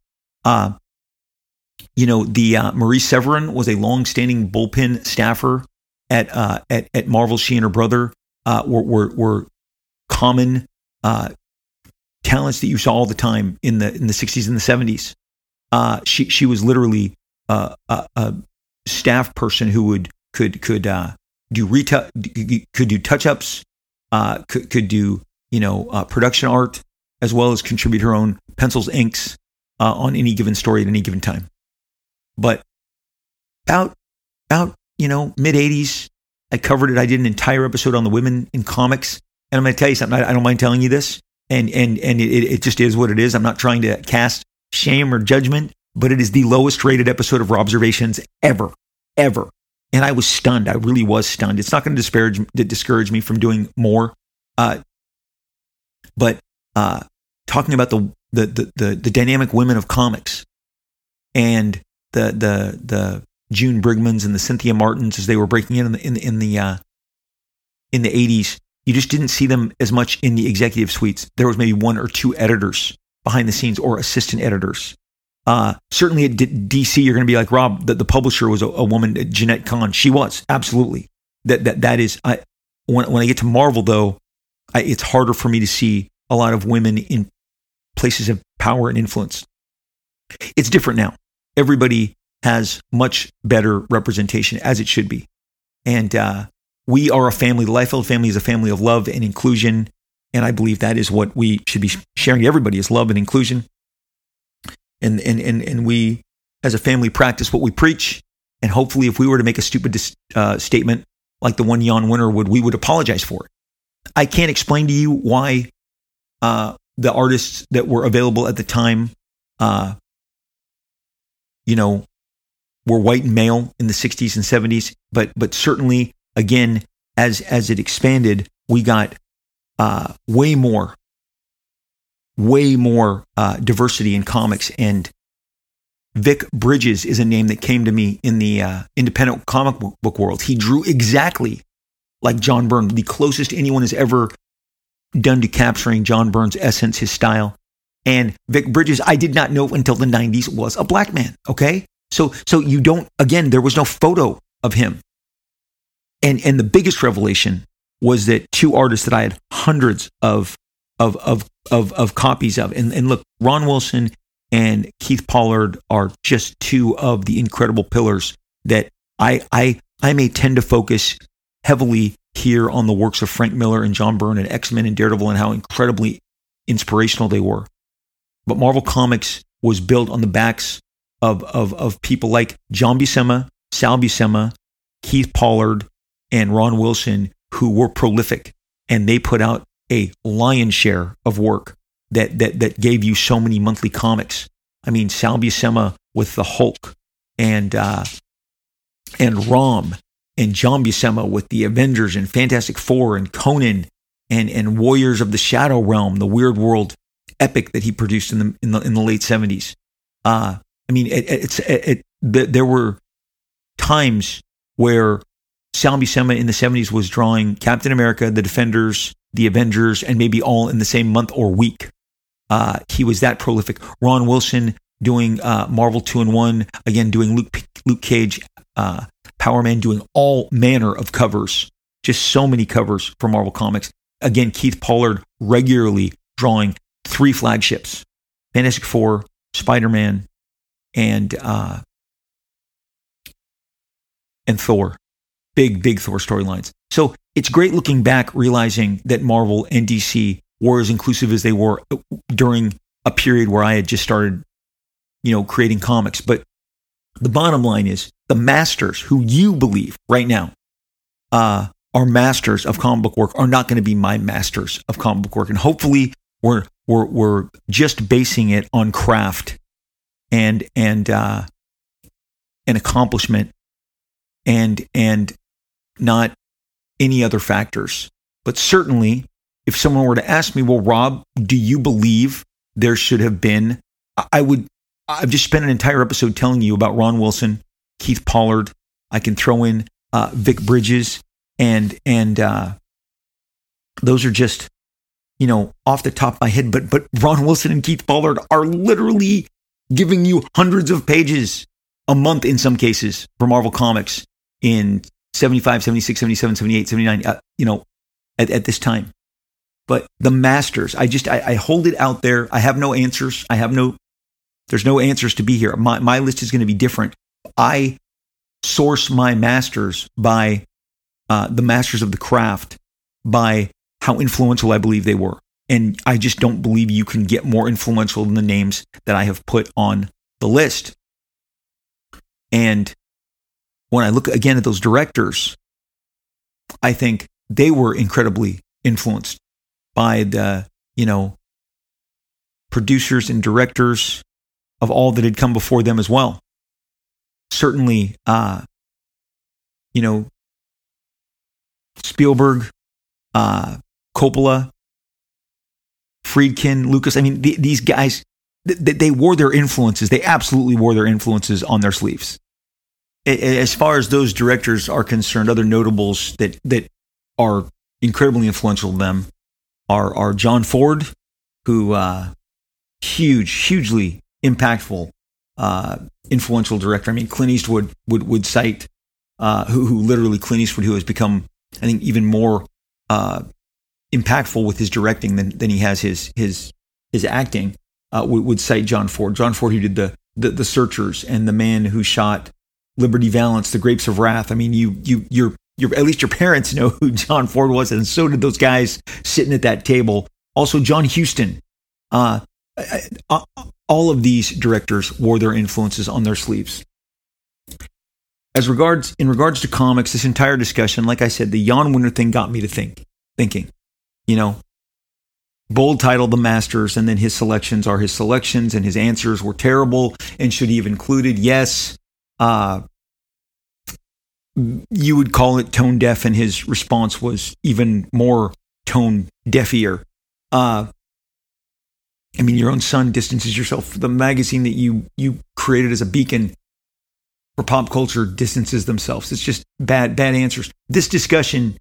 You know, the Marie Severin was a long-standing bullpen staffer at Marvel. She and her brother were common talents that you saw all the time in the 60s and the 70s. She was literally a staff person who could do touch-ups, could do production art, as well as contribute her own pencils, inks on any given story at any given time. But about mid 80s, I covered it. I did an entire episode on the women in comics, and I'm going to tell you something. I don't mind telling you this, and it just is what it is. I'm not trying to cast shame or judgment, but it is the lowest rated episode of Rob'servations ever. And I was stunned. I really was stunned. It's not going to discourage me from doing more. But talking about the dynamic women of comics and the June Brigmans and the Cynthia Martins as they were breaking in the 80s, you just didn't see them as much in the executive suites. There was maybe one or two editors behind the scenes or assistant editors. Certainly at DC, you're going to be like, Rob, the publisher was a woman, Jeanette Kahn. She was, absolutely. When I get to Marvel, though, it's harder for me to see a lot of women in places of power and influence. It's different now. Everybody has much better representation, as it should be. And we are a family. The Liefeld family is a family of love and inclusion. And I believe that is what we should be sharing to everybody, is love and inclusion. And we, as a family, practice what we preach. And hopefully, if we were to make a stupid statement like the one Jann Wenner would, we would apologize for it. I can't explain to you why the artists that were available at the time, were white and male in the 60s and 70s. But certainly, again, as it expanded, we got way more diversity in comics. And Vic Bridges is a name that came to me in the independent comic book world. He drew exactly like John Byrne, the closest anyone has ever done to capturing John Byrne's essence, his style. And Vic Bridges, I did not know until the 90s, was a black man, okay? So you don't, again, there was no photo of him. And the biggest revelation was that two artists that I had hundreds of copies of. And look, Ron Wilson and Keith Pollard are just two of the incredible pillars that I may tend to focus heavily here on the works of Frank Miller and John Byrne and X-Men and Daredevil and how incredibly inspirational they were. But Marvel Comics was built on the backs of people like John Buscema, Sal Buscema, Keith Pollard, and Ron Wilson, who were prolific, and they put out a lion's share of work that gave you so many monthly comics. I mean, Sal Buscema with the Hulk, and Rom, and John Buscema with the Avengers and Fantastic Four and Conan and Warriors of the Shadow Realm, the Weird World epic that he produced in the late 70s. I mean, there were times where Sal Buscema in the 70s was drawing Captain America, the Defenders, the Avengers, and maybe all in the same month or week. He was that prolific. Ron Wilson doing Marvel 2-in-1, again doing Luke Cage, Power Man, doing all manner of covers, just so many covers for Marvel Comics. Again, Keith Pollard regularly drawing three flagships, Fantastic Four, Spider-Man, and Thor. Big Thor storylines. So it's great looking back, realizing that Marvel and DC were as inclusive as they were during a period where I had just started, creating comics. But the bottom line is, the masters who you believe right now are masters of comic book work are not going to be my masters of comic book work. And hopefully, we're just basing it on craft and accomplishment and not any other factors. But certainly, if someone were to ask me, well, Rob, do you believe there should have been? I've just spent an entire episode telling you about Ron Wilson, Keith Pollard. I can throw in Vic Bridges, and those are just, off the top of my head. But Ron Wilson and Keith Pollard are literally giving you hundreds of pages a month in some cases for Marvel Comics in 75, 76, 77, 78, 79, at this time. But the masters, I hold it out there. I have no answers. There's no answers to be here. My list is going to be different. I source my masters by the masters of the craft, by how influential I believe they were. And I just don't believe you can get more influential than the names that I have put on the list. And when I look again at those directors, I think they were incredibly influenced by the, producers and directors of all that had come before them as well. Certainly, Spielberg, Coppola, Friedkin, Lucas. I mean, these guys, they wore their influences. They absolutely wore their influences on their sleeves. As far as those directors are concerned, other notables that are incredibly influential to them are John Ford, who hugely impactful, influential director. I mean, Clint Eastwood would cite Clint Eastwood, who has become, I think, even more impactful with his directing than he has his acting. Would cite John Ford. John Ford, who did the Searchers and the man who shot Liberty Valance, The Grapes of Wrath. I mean, your at least your parents know who John Ford was, and so did those guys sitting at that table. Also, John Huston. All of these directors wore their influences on their sleeves. In regards to comics, this entire discussion, like I said, the Jann Wenner thing got me to thinking. Bold title, The Masters, and then his selections are his selections, and his answers were terrible. And should he have included? Yes. You would call it tone deaf, and his response was even more tone deafier. Your own son distances yourself from the magazine that you created as a beacon for pop culture, distances themselves. It's just bad answers. This discussion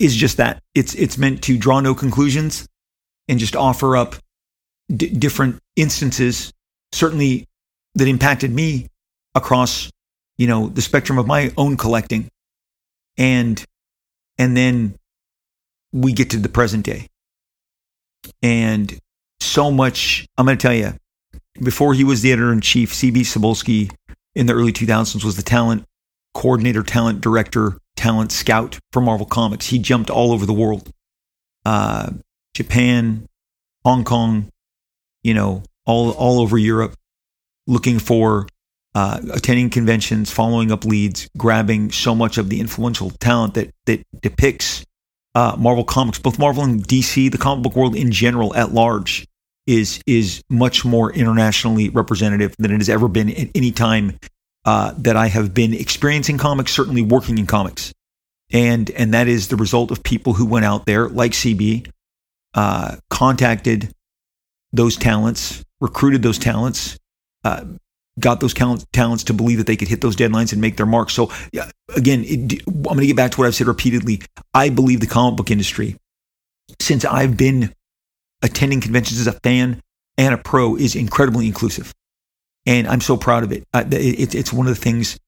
is just that. It's meant to draw no conclusions and just offer up different instances, certainly that impacted me across, the spectrum of my own collecting. And then we get to the present day. And so much, I'm going to tell you, before he was the editor-in-chief, C.B. Cebulski in the early 2000s was the talent coordinator, talent director, talent scout for Marvel Comics. He jumped all over the world. Japan, Hong Kong, all over Europe, looking for attending conventions, following up leads, grabbing so much of the influential talent that depicts Marvel Comics. Both Marvel and DC, the comic book world in general at large, is much more internationally representative than it has ever been at any time that I have been experiencing comics, certainly working in comics. And that is the result of people who went out there, like CB, contacted those talents, recruited those talents, got those talents to believe that they could hit those deadlines and make their mark. So again, I'm going to get back to what I've said repeatedly. I believe the comic book industry, since I've been attending conventions as a fan and a pro, is incredibly inclusive. And I'm so proud of it. It's one of the things,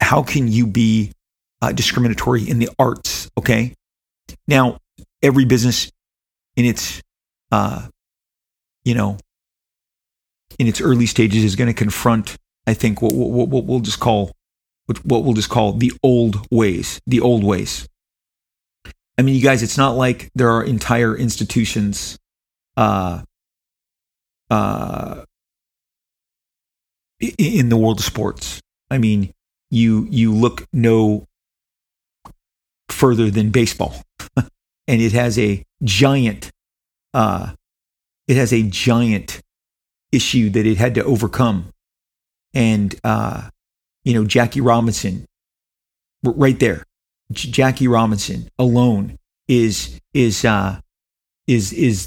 how can you be discriminatory in the arts? Okay. Now, every business in its, in its early stages is going to confront, I think, what we'll just call the old ways. I mean, you guys, it's not like there are entire institutions, in the world of sports. I mean, you look no further than baseball, and it has a giant, issue that it had to overcome. And, Jackie Robinson, right there, Jackie Robinson alone is the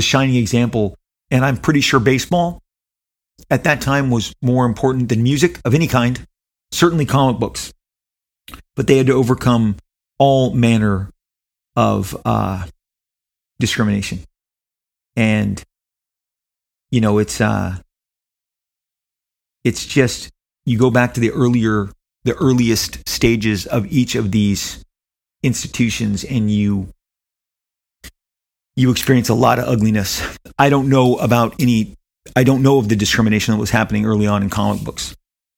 shining example. And I'm pretty sure baseball at that time was more important than music of any kind, certainly comic books, but they had to overcome all manner of, discrimination. And, it's just you go back to the earliest stages of each of these institutions, and you experience a lot of ugliness. I don't know of the discrimination that was happening early on in comic books.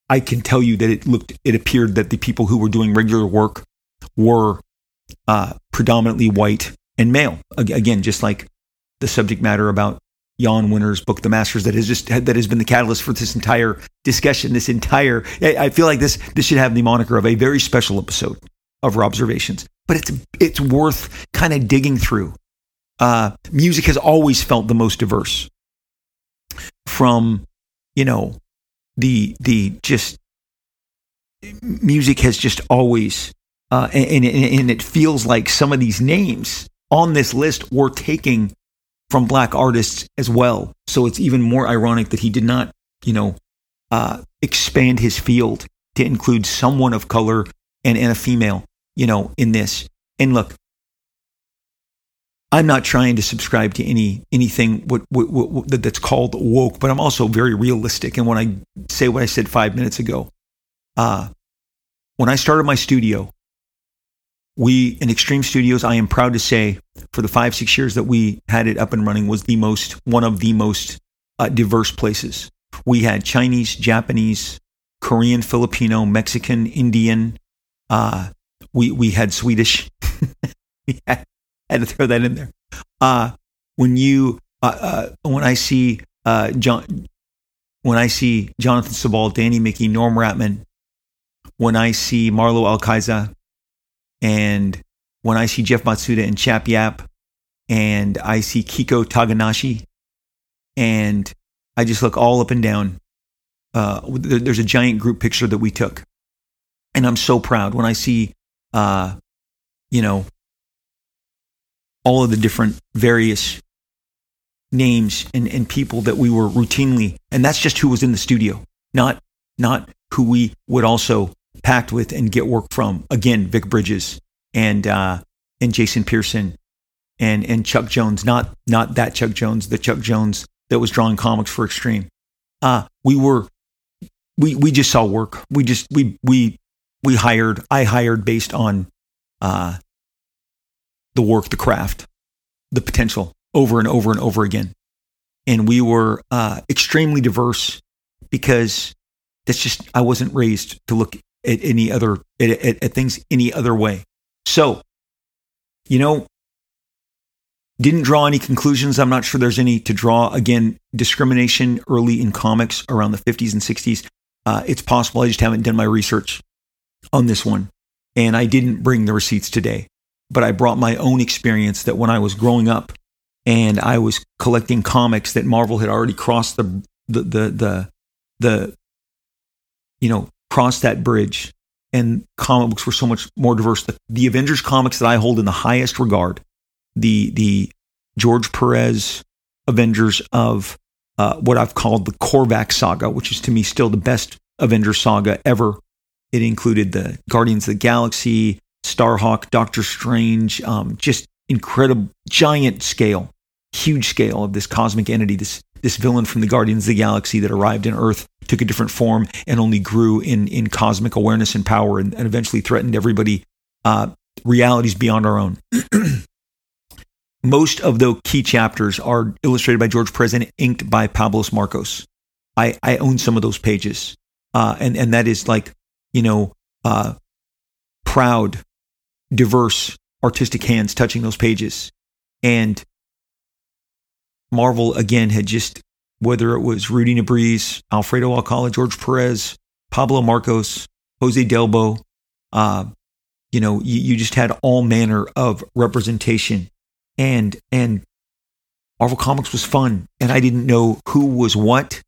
I can tell you that it appeared that the people who were doing regular work were predominantly white and male. Again, just like the subject matter about Jann Wenner's book, The Masters, that has been the catalyst for this entire discussion. I feel like this should have the moniker of a very special episode of Rob'servations, but it's worth kind of digging through. Music has always felt the most diverse, from, you know, music has just always, and it feels like some of these names on this list were taking from black artists as well. So it's even more ironic that he did not, expand his field to include someone of color and a female, in this. And look, I'm not trying to subscribe to anything that's called woke, but I'm also very realistic. And when I say what I said 5 minutes ago, when I started my studio, we in Extreme Studios, I am proud to say, for the 5-6 years that we had it up and running, was one of the most diverse places. We had Chinese, Japanese, Korean, Filipino, Mexican, Indian. We had Swedish. I had to throw that in there. When I see Jonathan Sobol, Danny Mickey, Norm Ratman, when I see Marlo Alcaiza, and when I see Jeff Matsuda and Chap Yap, and I see Kiko Taganashi, and I just look all up and down. There's a giant group picture that we took, and I'm so proud when I see, all of the different various names and people that we were routinely, and that's just who was in the studio, not who we would also pact with and get work from. Again, Vic Bridges and Jason Pearson and Chuck Jones, not that Chuck Jones, the Chuck Jones that was drawing comics for Extreme. We just saw work. I hired based on the work, the craft, the potential, over and over and over again. And we were extremely diverse, because that's just, I wasn't raised to look at at things any other way. So, didn't draw any conclusions. I'm not sure there's any to draw. Again, discrimination early in comics around the 50s and 60s. It's possible. I just haven't done my research on this one. And I didn't bring the receipts today, but I brought my own experience that when I was growing up and I was collecting comics, that Marvel had already crossed crossed that bridge, and comic books were so much more diverse. The Avengers comics that I hold in the highest regard, the George Perez Avengers of what I've called the Korvac saga, which is to me still the best Avengers saga ever. It included the Guardians of the Galaxy, Starhawk, Doctor Strange, just incredible, giant scale, huge scale of this cosmic entity, this villain from the Guardians of the Galaxy that arrived on Earth, took a different form, and only grew in cosmic awareness and power, and eventually threatened everybody. Realities beyond our own. Most of the key chapters are illustrated by George Perez and inked by Pablos Marcos. I own some of those pages, and that is proud, diverse, artistic hands touching those pages. And Marvel, again, had just, whether it was Rudy Nebreeze, Alfredo Alcala, George Perez, Pablo Marcos, Jose Delbo, you just had all manner of representation. And Marvel Comics was fun, and I didn't know who was what,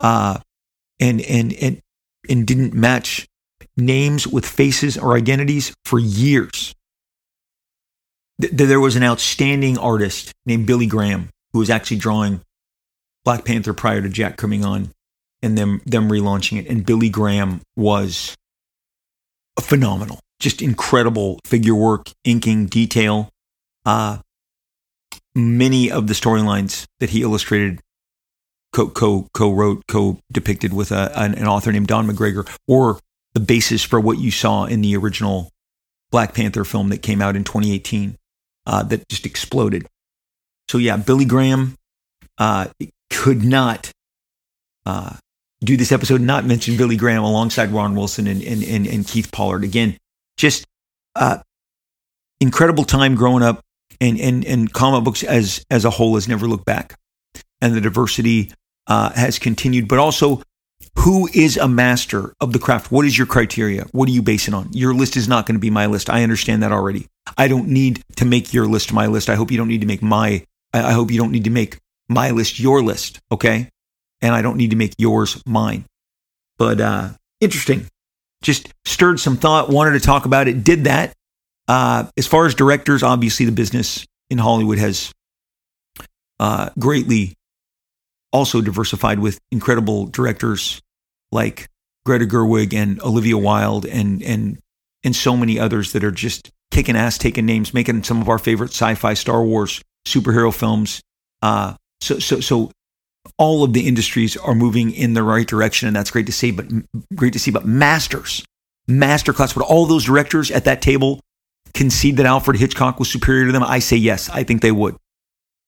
and didn't match names with faces or identities for years. There was an outstanding artist named Billy Graham who was actually drawing Black Panther prior to Jack coming on and them relaunching it. And Billy Graham was phenomenal, just incredible figure work, inking, detail. Many of the storylines that he illustrated co-depicted with an author named Don McGregor, or the basis for what you saw in the original Black Panther film that came out in 2018 that just exploded. So yeah, Billy Graham could not do this episode and not mention Billy Graham alongside Ron Wilson and Keith Pollard. Again, just incredible time growing up, and comic books as a whole has never looked back. And the diversity has continued, but also who is a master of the craft? What is your criteria? What do you base it on? Your list is not going to be my list. I understand that already. I don't need to make your list my list. I hope you don't need to make my list your list, okay? And I don't need to make yours mine. But interesting. Just stirred some thought, wanted to talk about it, did that. As far as directors, obviously the business in Hollywood has greatly also diversified with incredible directors like Greta Gerwig and Olivia Wilde and so many others that are just kicking ass, taking names, making some of our favorite sci-fi, Star Wars, superhero films. So all of the industries are moving in the right direction, and that's great to see. But masterclass. Would all those directors at that table concede that Alfred Hitchcock was superior to them? I say yes. I think they would.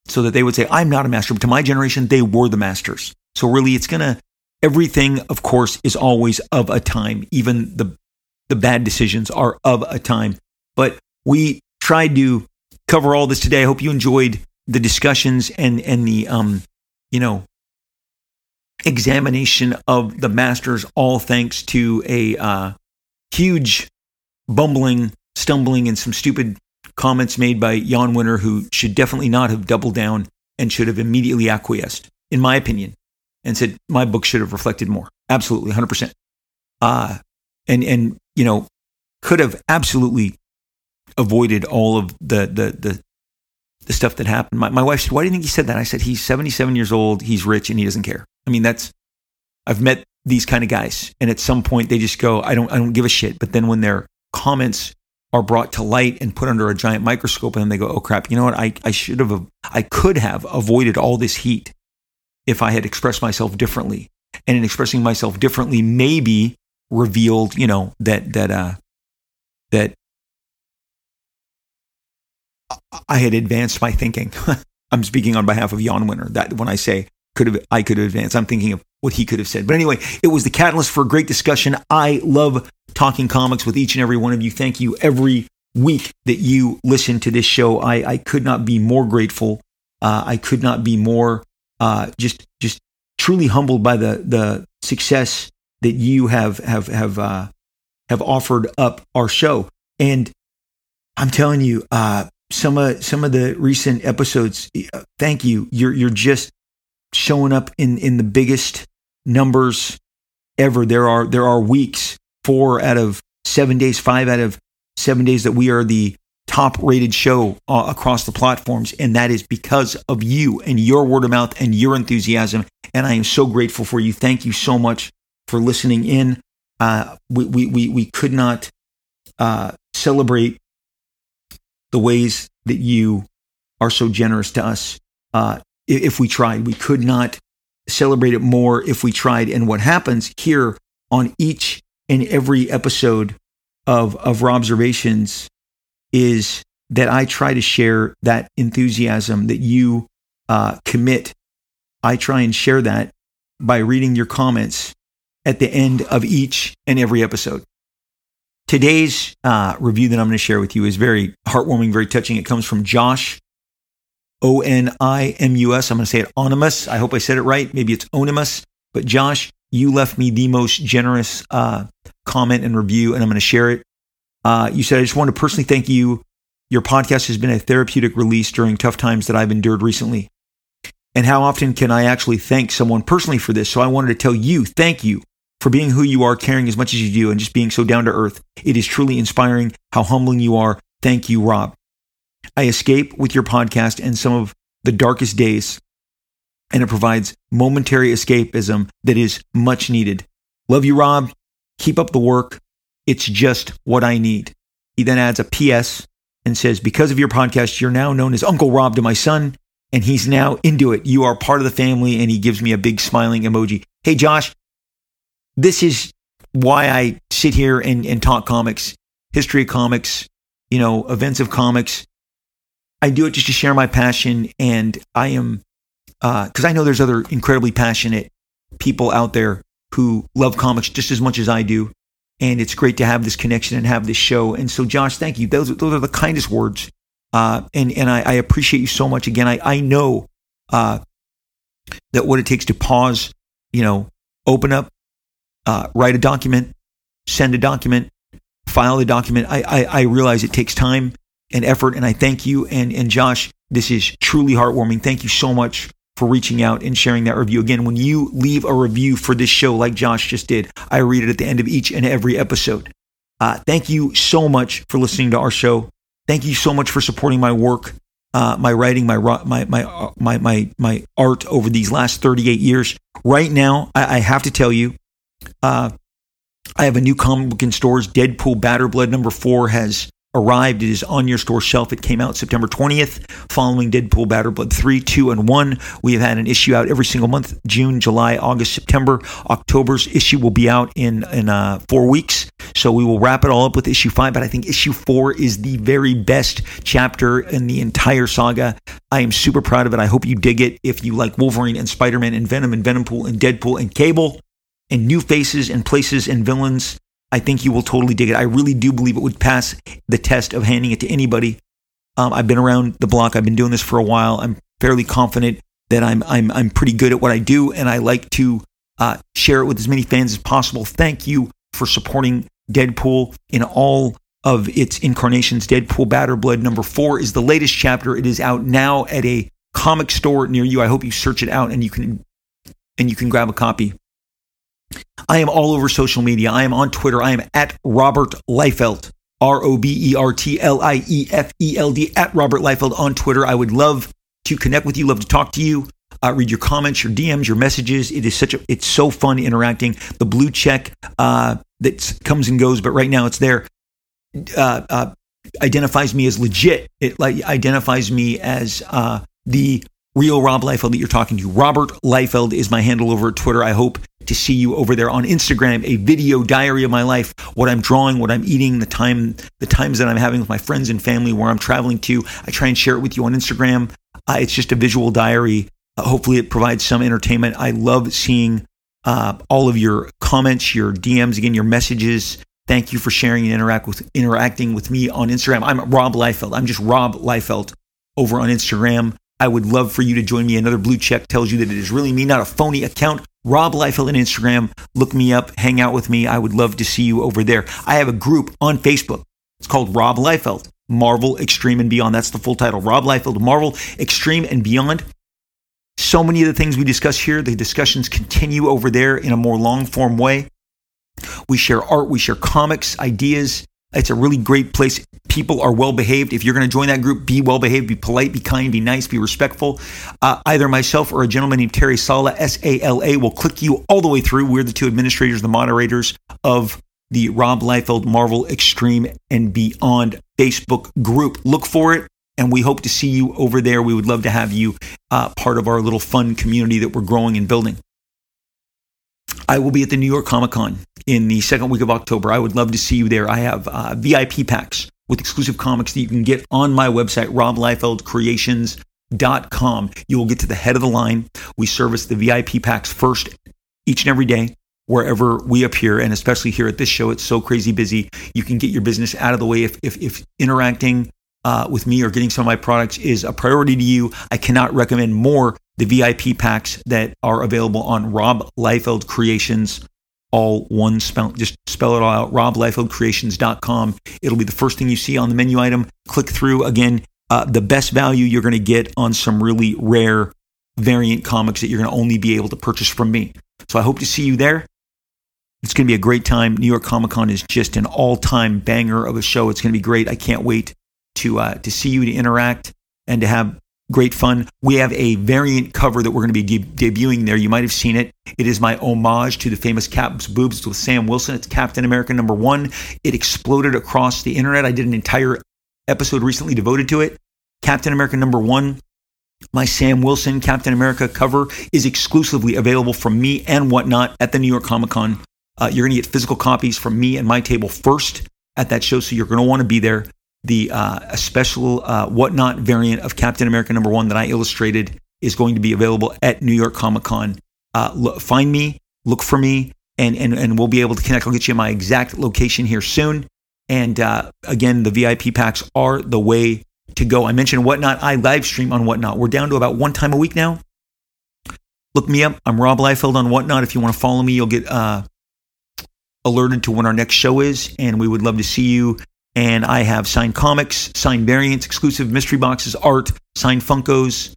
So that they would say, I'm not a master. But to my generation, they were the masters. So really, everything, of course, is always of a time. Even the bad decisions are of a time. But we tried to cover all this today. I hope you enjoyed the discussions and the, examination of the masters, all thanks to a huge bumbling, stumbling, and some stupid comments made by Jann Wenner, who should definitely not have doubled down and should have immediately acquiesced, in my opinion, and said, my book should have reflected more. Absolutely, 100%. And could have absolutely avoided all of the stuff that happened. My wife said, why do you think he said that? I said, he's 77 years old, he's rich, and he doesn't care. I mean, I've met these kind of guys, and at some point they just go, I don't give a shit. But then when their comments are brought to light and put under a giant microscope, and then they go, oh crap, you know what? I could have avoided all this heat if I had expressed myself differently. And in expressing myself differently, maybe revealed, that I had advanced my thinking. I'm speaking on behalf of Jann Wenner. That when I say I could have advanced, I'm thinking of what he could have said. But anyway, it was the catalyst for a great discussion. I love talking comics with each and every one of you. Thank you every week that you listen to this show. I could not be more grateful. I could not be more just truly humbled by the success that you have offered up our show. And I'm telling you, some of the recent episodes. Thank you. You're just showing up in the biggest numbers ever. There are weeks. 5 out of 7 days that we are the top rated show across the platforms. And that is because of you and your word of mouth and your enthusiasm. And I am so grateful for you. Thank you so much for listening in. We could not celebrate the ways that you are so generous to us. If we tried, we could not celebrate it more if we tried. And what happens here on each in every episode of Rob'servations is that I try to share that enthusiasm that you commit. I try and share that by reading your comments at the end of each and every episode. Today's review that I'm going to share with you is very heartwarming, very touching. It comes from Josh, Onimus. I'm going to say it Onimus. I hope I said it right. Maybe it's Onimus. But Josh, you left me the most generous comment and review, and I'm going to share it. You said, I just want to personally thank you. Your podcast has been a therapeutic release during tough times that I've endured recently. And how often can I actually thank someone personally for this? So I wanted to tell you, thank you for being who you are, caring as much as you do, and just being so down to earth. It is truly inspiring how humbling you are. Thank you, Rob. I escape with your podcast and some of the darkest days, and it provides momentary escapism that is much needed. Love you, Rob. Keep up the work. It's just what I need. He then adds a PS and says, because of your podcast, you're now known as Uncle Rob to my son, and he's now into it. You are part of the family, and he gives me a big smiling emoji. Hey, Josh, this is why I sit here and talk comics, history of comics, you know, events of comics. I do it just to share my passion, and I am, because I know there's other incredibly passionate people out there who love comics just as much as I do, and it's great to have this connection and have this show. And so, Josh, thank you. Those are the kindest words, and I appreciate you so much. Again, I know that what it takes to pause, you know, open up, write a document, send a document, file the document. I realize it takes time and effort, and I thank you. And Josh, this is truly heartwarming. Thank you so much for reaching out and sharing that review. Again, when you leave a review for this show, like Josh just did, I read it at the end of each and every episode. Thank you so much for listening to our show. Thank you so much for supporting my work, my writing, my art over these last 38 years. Right now, I have to tell you, I have a new comic book in stores. Deadpool Batterblood #4 has arrived. It is on your store shelf. It came out September 20th, following Deadpool Batterblood 3, 2, and 1. We have had an issue out every single month: June, July, August, September. October's issue will be out in 4 weeks. So we will wrap it all up with issue 5. But I think issue 4 is the very best chapter in the entire saga. I am super proud of it. I hope you dig it. If you like Wolverine and Spider-Man and Venom and Venompool and Deadpool and Cable and new faces and places and villains, I think you will totally dig it. I really do believe it would pass the test of handing it to anybody. I've been around the block. I've been doing this for a while. I'm fairly confident that I'm pretty good at what I do, and I like to share it with as many fans as possible. Thank you for supporting Deadpool in all of its incarnations. Deadpool Batterblood #4 is the latest chapter. It is out now at a comic store near you. I hope you search it out, and you can grab a copy. I am all over social media. I am on Twitter. I am at Robert Liefeld, ROBERTLIEFELD, at Robert Liefeld on Twitter. I would love to connect with you, love to talk to you, read your comments, your DMs, your messages. It's so fun interacting. The blue check that comes and goes, but right now it's there. Identifies me as legit. It identifies me as the real Rob Liefeld that you're talking to. Robert Liefeld is my handle over at Twitter. I hope to see you over there. On Instagram, a video diary of my life, what I'm drawing, what I'm eating, the times that I'm having with my friends and family, where I'm traveling to. I try and share it with you on Instagram. It's just a visual diary. Hopefully it provides some entertainment. I love seeing all of your comments, your DMs, again, your messages. Thank you for sharing and interacting with me on Instagram. I'm Rob Liefeld. I'm just Rob Liefeld over on Instagram. I would love for you to join me. Another blue check tells you that it is really me, not a phony account. Rob Liefeld on Instagram. Look me up. Hang out with me. I would love to see you over there. I have a group on Facebook. It's called Rob Liefeld, Marvel, Extreme, and Beyond. That's the full title. Rob Liefeld, Marvel, Extreme, and Beyond. So many of the things we discuss here, the discussions continue over there in a more long-form way. We share art. We share comics, ideas. It's a really great place. People are well-behaved. If you're going to join that group, be well-behaved, be polite, be kind, be nice, be respectful. Either myself or a gentleman named Terry Sala, S-A-L-A, will click you all the way through. We're the two administrators, the moderators of the Rob Liefeld Marvel Extreme and Beyond Facebook group. Look for it, and we hope to see you over there. We would love to have you part of our little fun community that we're growing and building. I will be at the New York Comic Con in the second week of October. I would love to see you there. I have VIP packs with exclusive comics that you can get on my website, robliefeldcreations.com. You will get to the head of the line. We service the VIP packs first each and every day, wherever we appear, and especially here at this show. It's so crazy busy. You can get your business out of the way. If interacting with me or getting some of my products is a priority to you, I cannot recommend more the VIP packs that are available on Rob Liefeld Creations. All one spell, just spell it all out, robliefeldcreations.com. It'll be the first thing you see on the menu item. Click through. Again, the best value you're going to get on some really rare variant comics that you're going to only be able to purchase from me. So I hope to see you there. It's going to be a great time. New York Comic Con is just an all-time banger of a show. It's going to be great. I can't wait to see you, to interact, and to have great fun. We have a variant cover that we're going to be debuting there. You might have seen it. It is my homage to the famous Cap's Boobs. It's with Sam Wilson. It's Captain America #1. It exploded across the internet. I did an entire episode recently devoted to it. Captain America #1 My Sam Wilson Captain America cover is exclusively available from me and Whatnot at the New York Comic Con. You're going to get physical copies from me and my table first at that show, so you're going to want to be there. The a special Whatnot variant of Captain America #1 that I illustrated is going to be available at New York Comic Con. Find me, look for me, and we'll be able to connect. I'll get you my exact location here soon. And again, the VIP packs are the way to go. I mentioned Whatnot. I live stream on Whatnot. We're down to about one time a week now. Look me up. I'm Rob Liefeld on Whatnot. If you want to follow me, you'll get alerted to when our next show is, and we would love to see you. And I have signed comics, signed variants, exclusive mystery boxes, art, signed Funkos,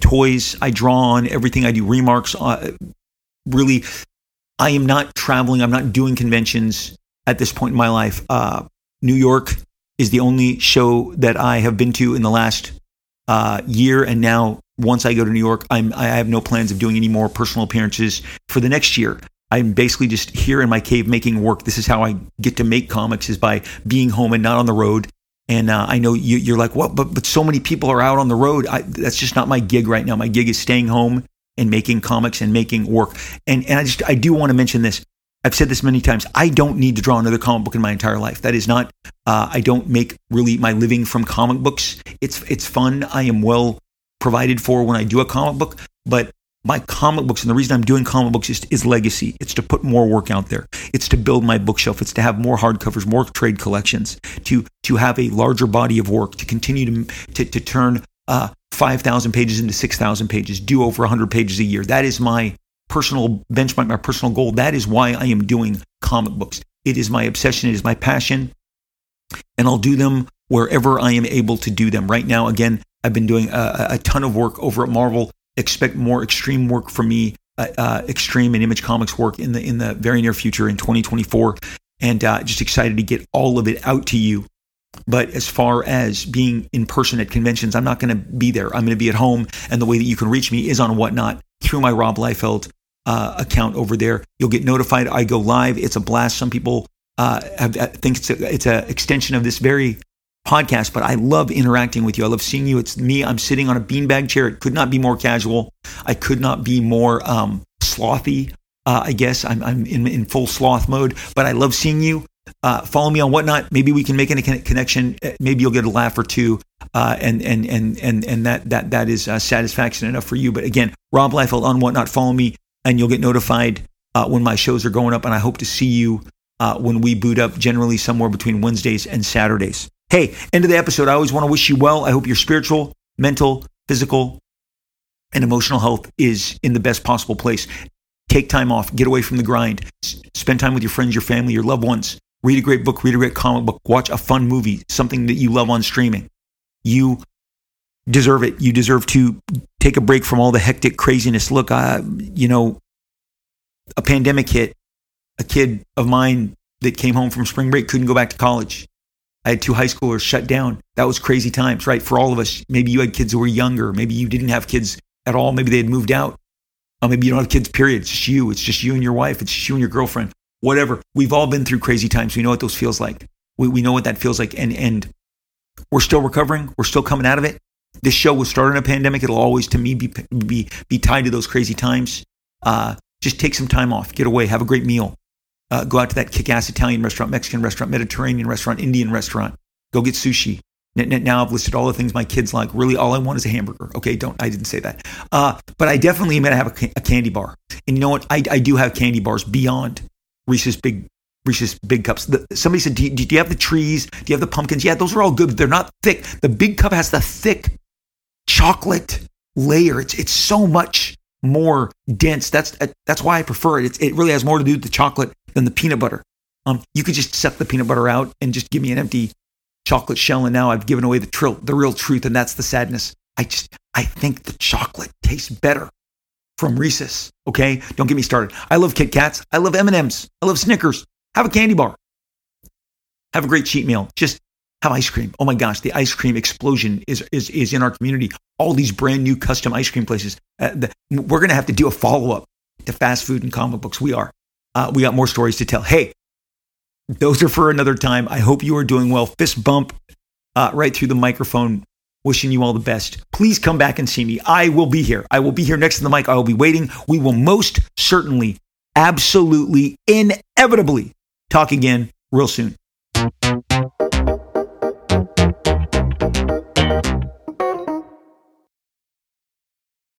toys. I draw on everything I do, remarks. Really, I am not traveling. I'm not doing conventions at this point in my life. New York is the only show that I have been to in the last year. And now once I go to New York, I have no plans of doing any more personal appearances for the next year. I'm basically just here in my cave making work. This is how I get to make comics, is by being home and not on the road. And I know you're like, what? But so many people are out on the road. That's just not my gig right now. My gig is staying home and making comics and making work. And I do want to mention this. I've said this many times. I don't need to draw another comic book in my entire life. That is not. I don't make really my living from comic books. It's fun. I am well provided for when I do a comic book, but my comic books, and the reason I'm doing comic books is legacy. It's to put more work out there. It's to build my bookshelf. It's to have more hardcovers, more trade collections, to have a larger body of work, to continue to turn 5,000 pages into 6,000 pages, do over 100 pages a year. That is my personal benchmark, my personal goal. That is why I am doing comic books. It is my obsession. It is my passion, and I'll do them wherever I am able to do them. Right now, again, I've been doing a ton of work over at Marvel. Expect more extreme work from me, extreme and Image Comics work in the very near future in 2024, and just excited to get all of it out to you. But as far as being in person at conventions, I'm not going to be there. I'm going to be at home, and the way that you can reach me is on Whatnot through my Rob Liefeld account over there. You'll get notified. I go live. It's a blast. Some people think it's a extension of this very podcast, but I love interacting with you. I love seeing you. It's me. I'm sitting on a beanbag chair. It could not be more casual. I could not be more slothy. I guess I'm in full sloth mode, but I love seeing you. Follow me on Whatnot. Maybe we can make a connection. Maybe you'll get a laugh or two, and that is satisfaction enough for you. But again, Rob Liefeld on Whatnot. Follow me, and you'll get notified when my shows are going up. And I hope to see you when we boot up, generally somewhere between Wednesdays and Saturdays. Hey, end of the episode. I always want to wish you well. I hope your spiritual, mental, physical, and emotional health is in the best possible place. Take time off. Get away from the grind. Spend time with your friends, your family, your loved ones. Read a great book. Read a great comic book. Watch a fun movie, something that you love on streaming. You deserve it. You deserve to take a break from all the hectic craziness. Look, a pandemic hit. A kid of mine that came home from spring break couldn't go back to college. I had two high schoolers shut down. That was crazy times, right? For all of us. Maybe you had kids who were younger. Maybe you didn't have kids at all. Maybe they had moved out. Or maybe you don't have kids, period. It's just you. It's just you and your wife. It's just you and your girlfriend. Whatever. We've all been through crazy times. We know what those feels like. We know what that feels like. And we're still recovering. We're still coming out of it. This show was started in a pandemic. It'll always, to me, be tied to those crazy times. Just take some time off. Get away. Have a great meal. Go out to that kick-ass Italian restaurant, Mexican restaurant, Mediterranean restaurant, Indian restaurant. Go get sushi. Now I've listed all the things my kids like. Really, all I want is a hamburger. Okay, I didn't say that. But I definitely am going to have a candy bar. And you know what? I do have candy bars beyond Reese's Big Cups. Somebody said, do you have the trees? Do you have the pumpkins? Yeah, those are all good. They're not thick. The Big Cup has the thick chocolate layer. It's so much more dense. That's why I prefer it. It really has more to do with the chocolate than the peanut butter. You could just suck the peanut butter out and just give me an empty chocolate shell, and now I've given away the real truth, and that's the sadness. I think the chocolate tastes better from Reese's. Okay, don't get me started. I love Kit Kats. I love M&Ms. I love Snickers. Have a candy bar. Have a great cheat meal. Just have ice cream. Oh my gosh, the ice cream explosion is in our community. All these brand new custom ice cream places. We're going to have to do a follow-up to fast food and comic books. We are. We got more stories to tell. Hey, those are for another time. I hope you are doing well. Fist bump right through the microphone wishing you all the best. Please come back and see me. I will be here. I will be here next to the mic. I will be waiting. We will most certainly, absolutely, inevitably talk again real soon.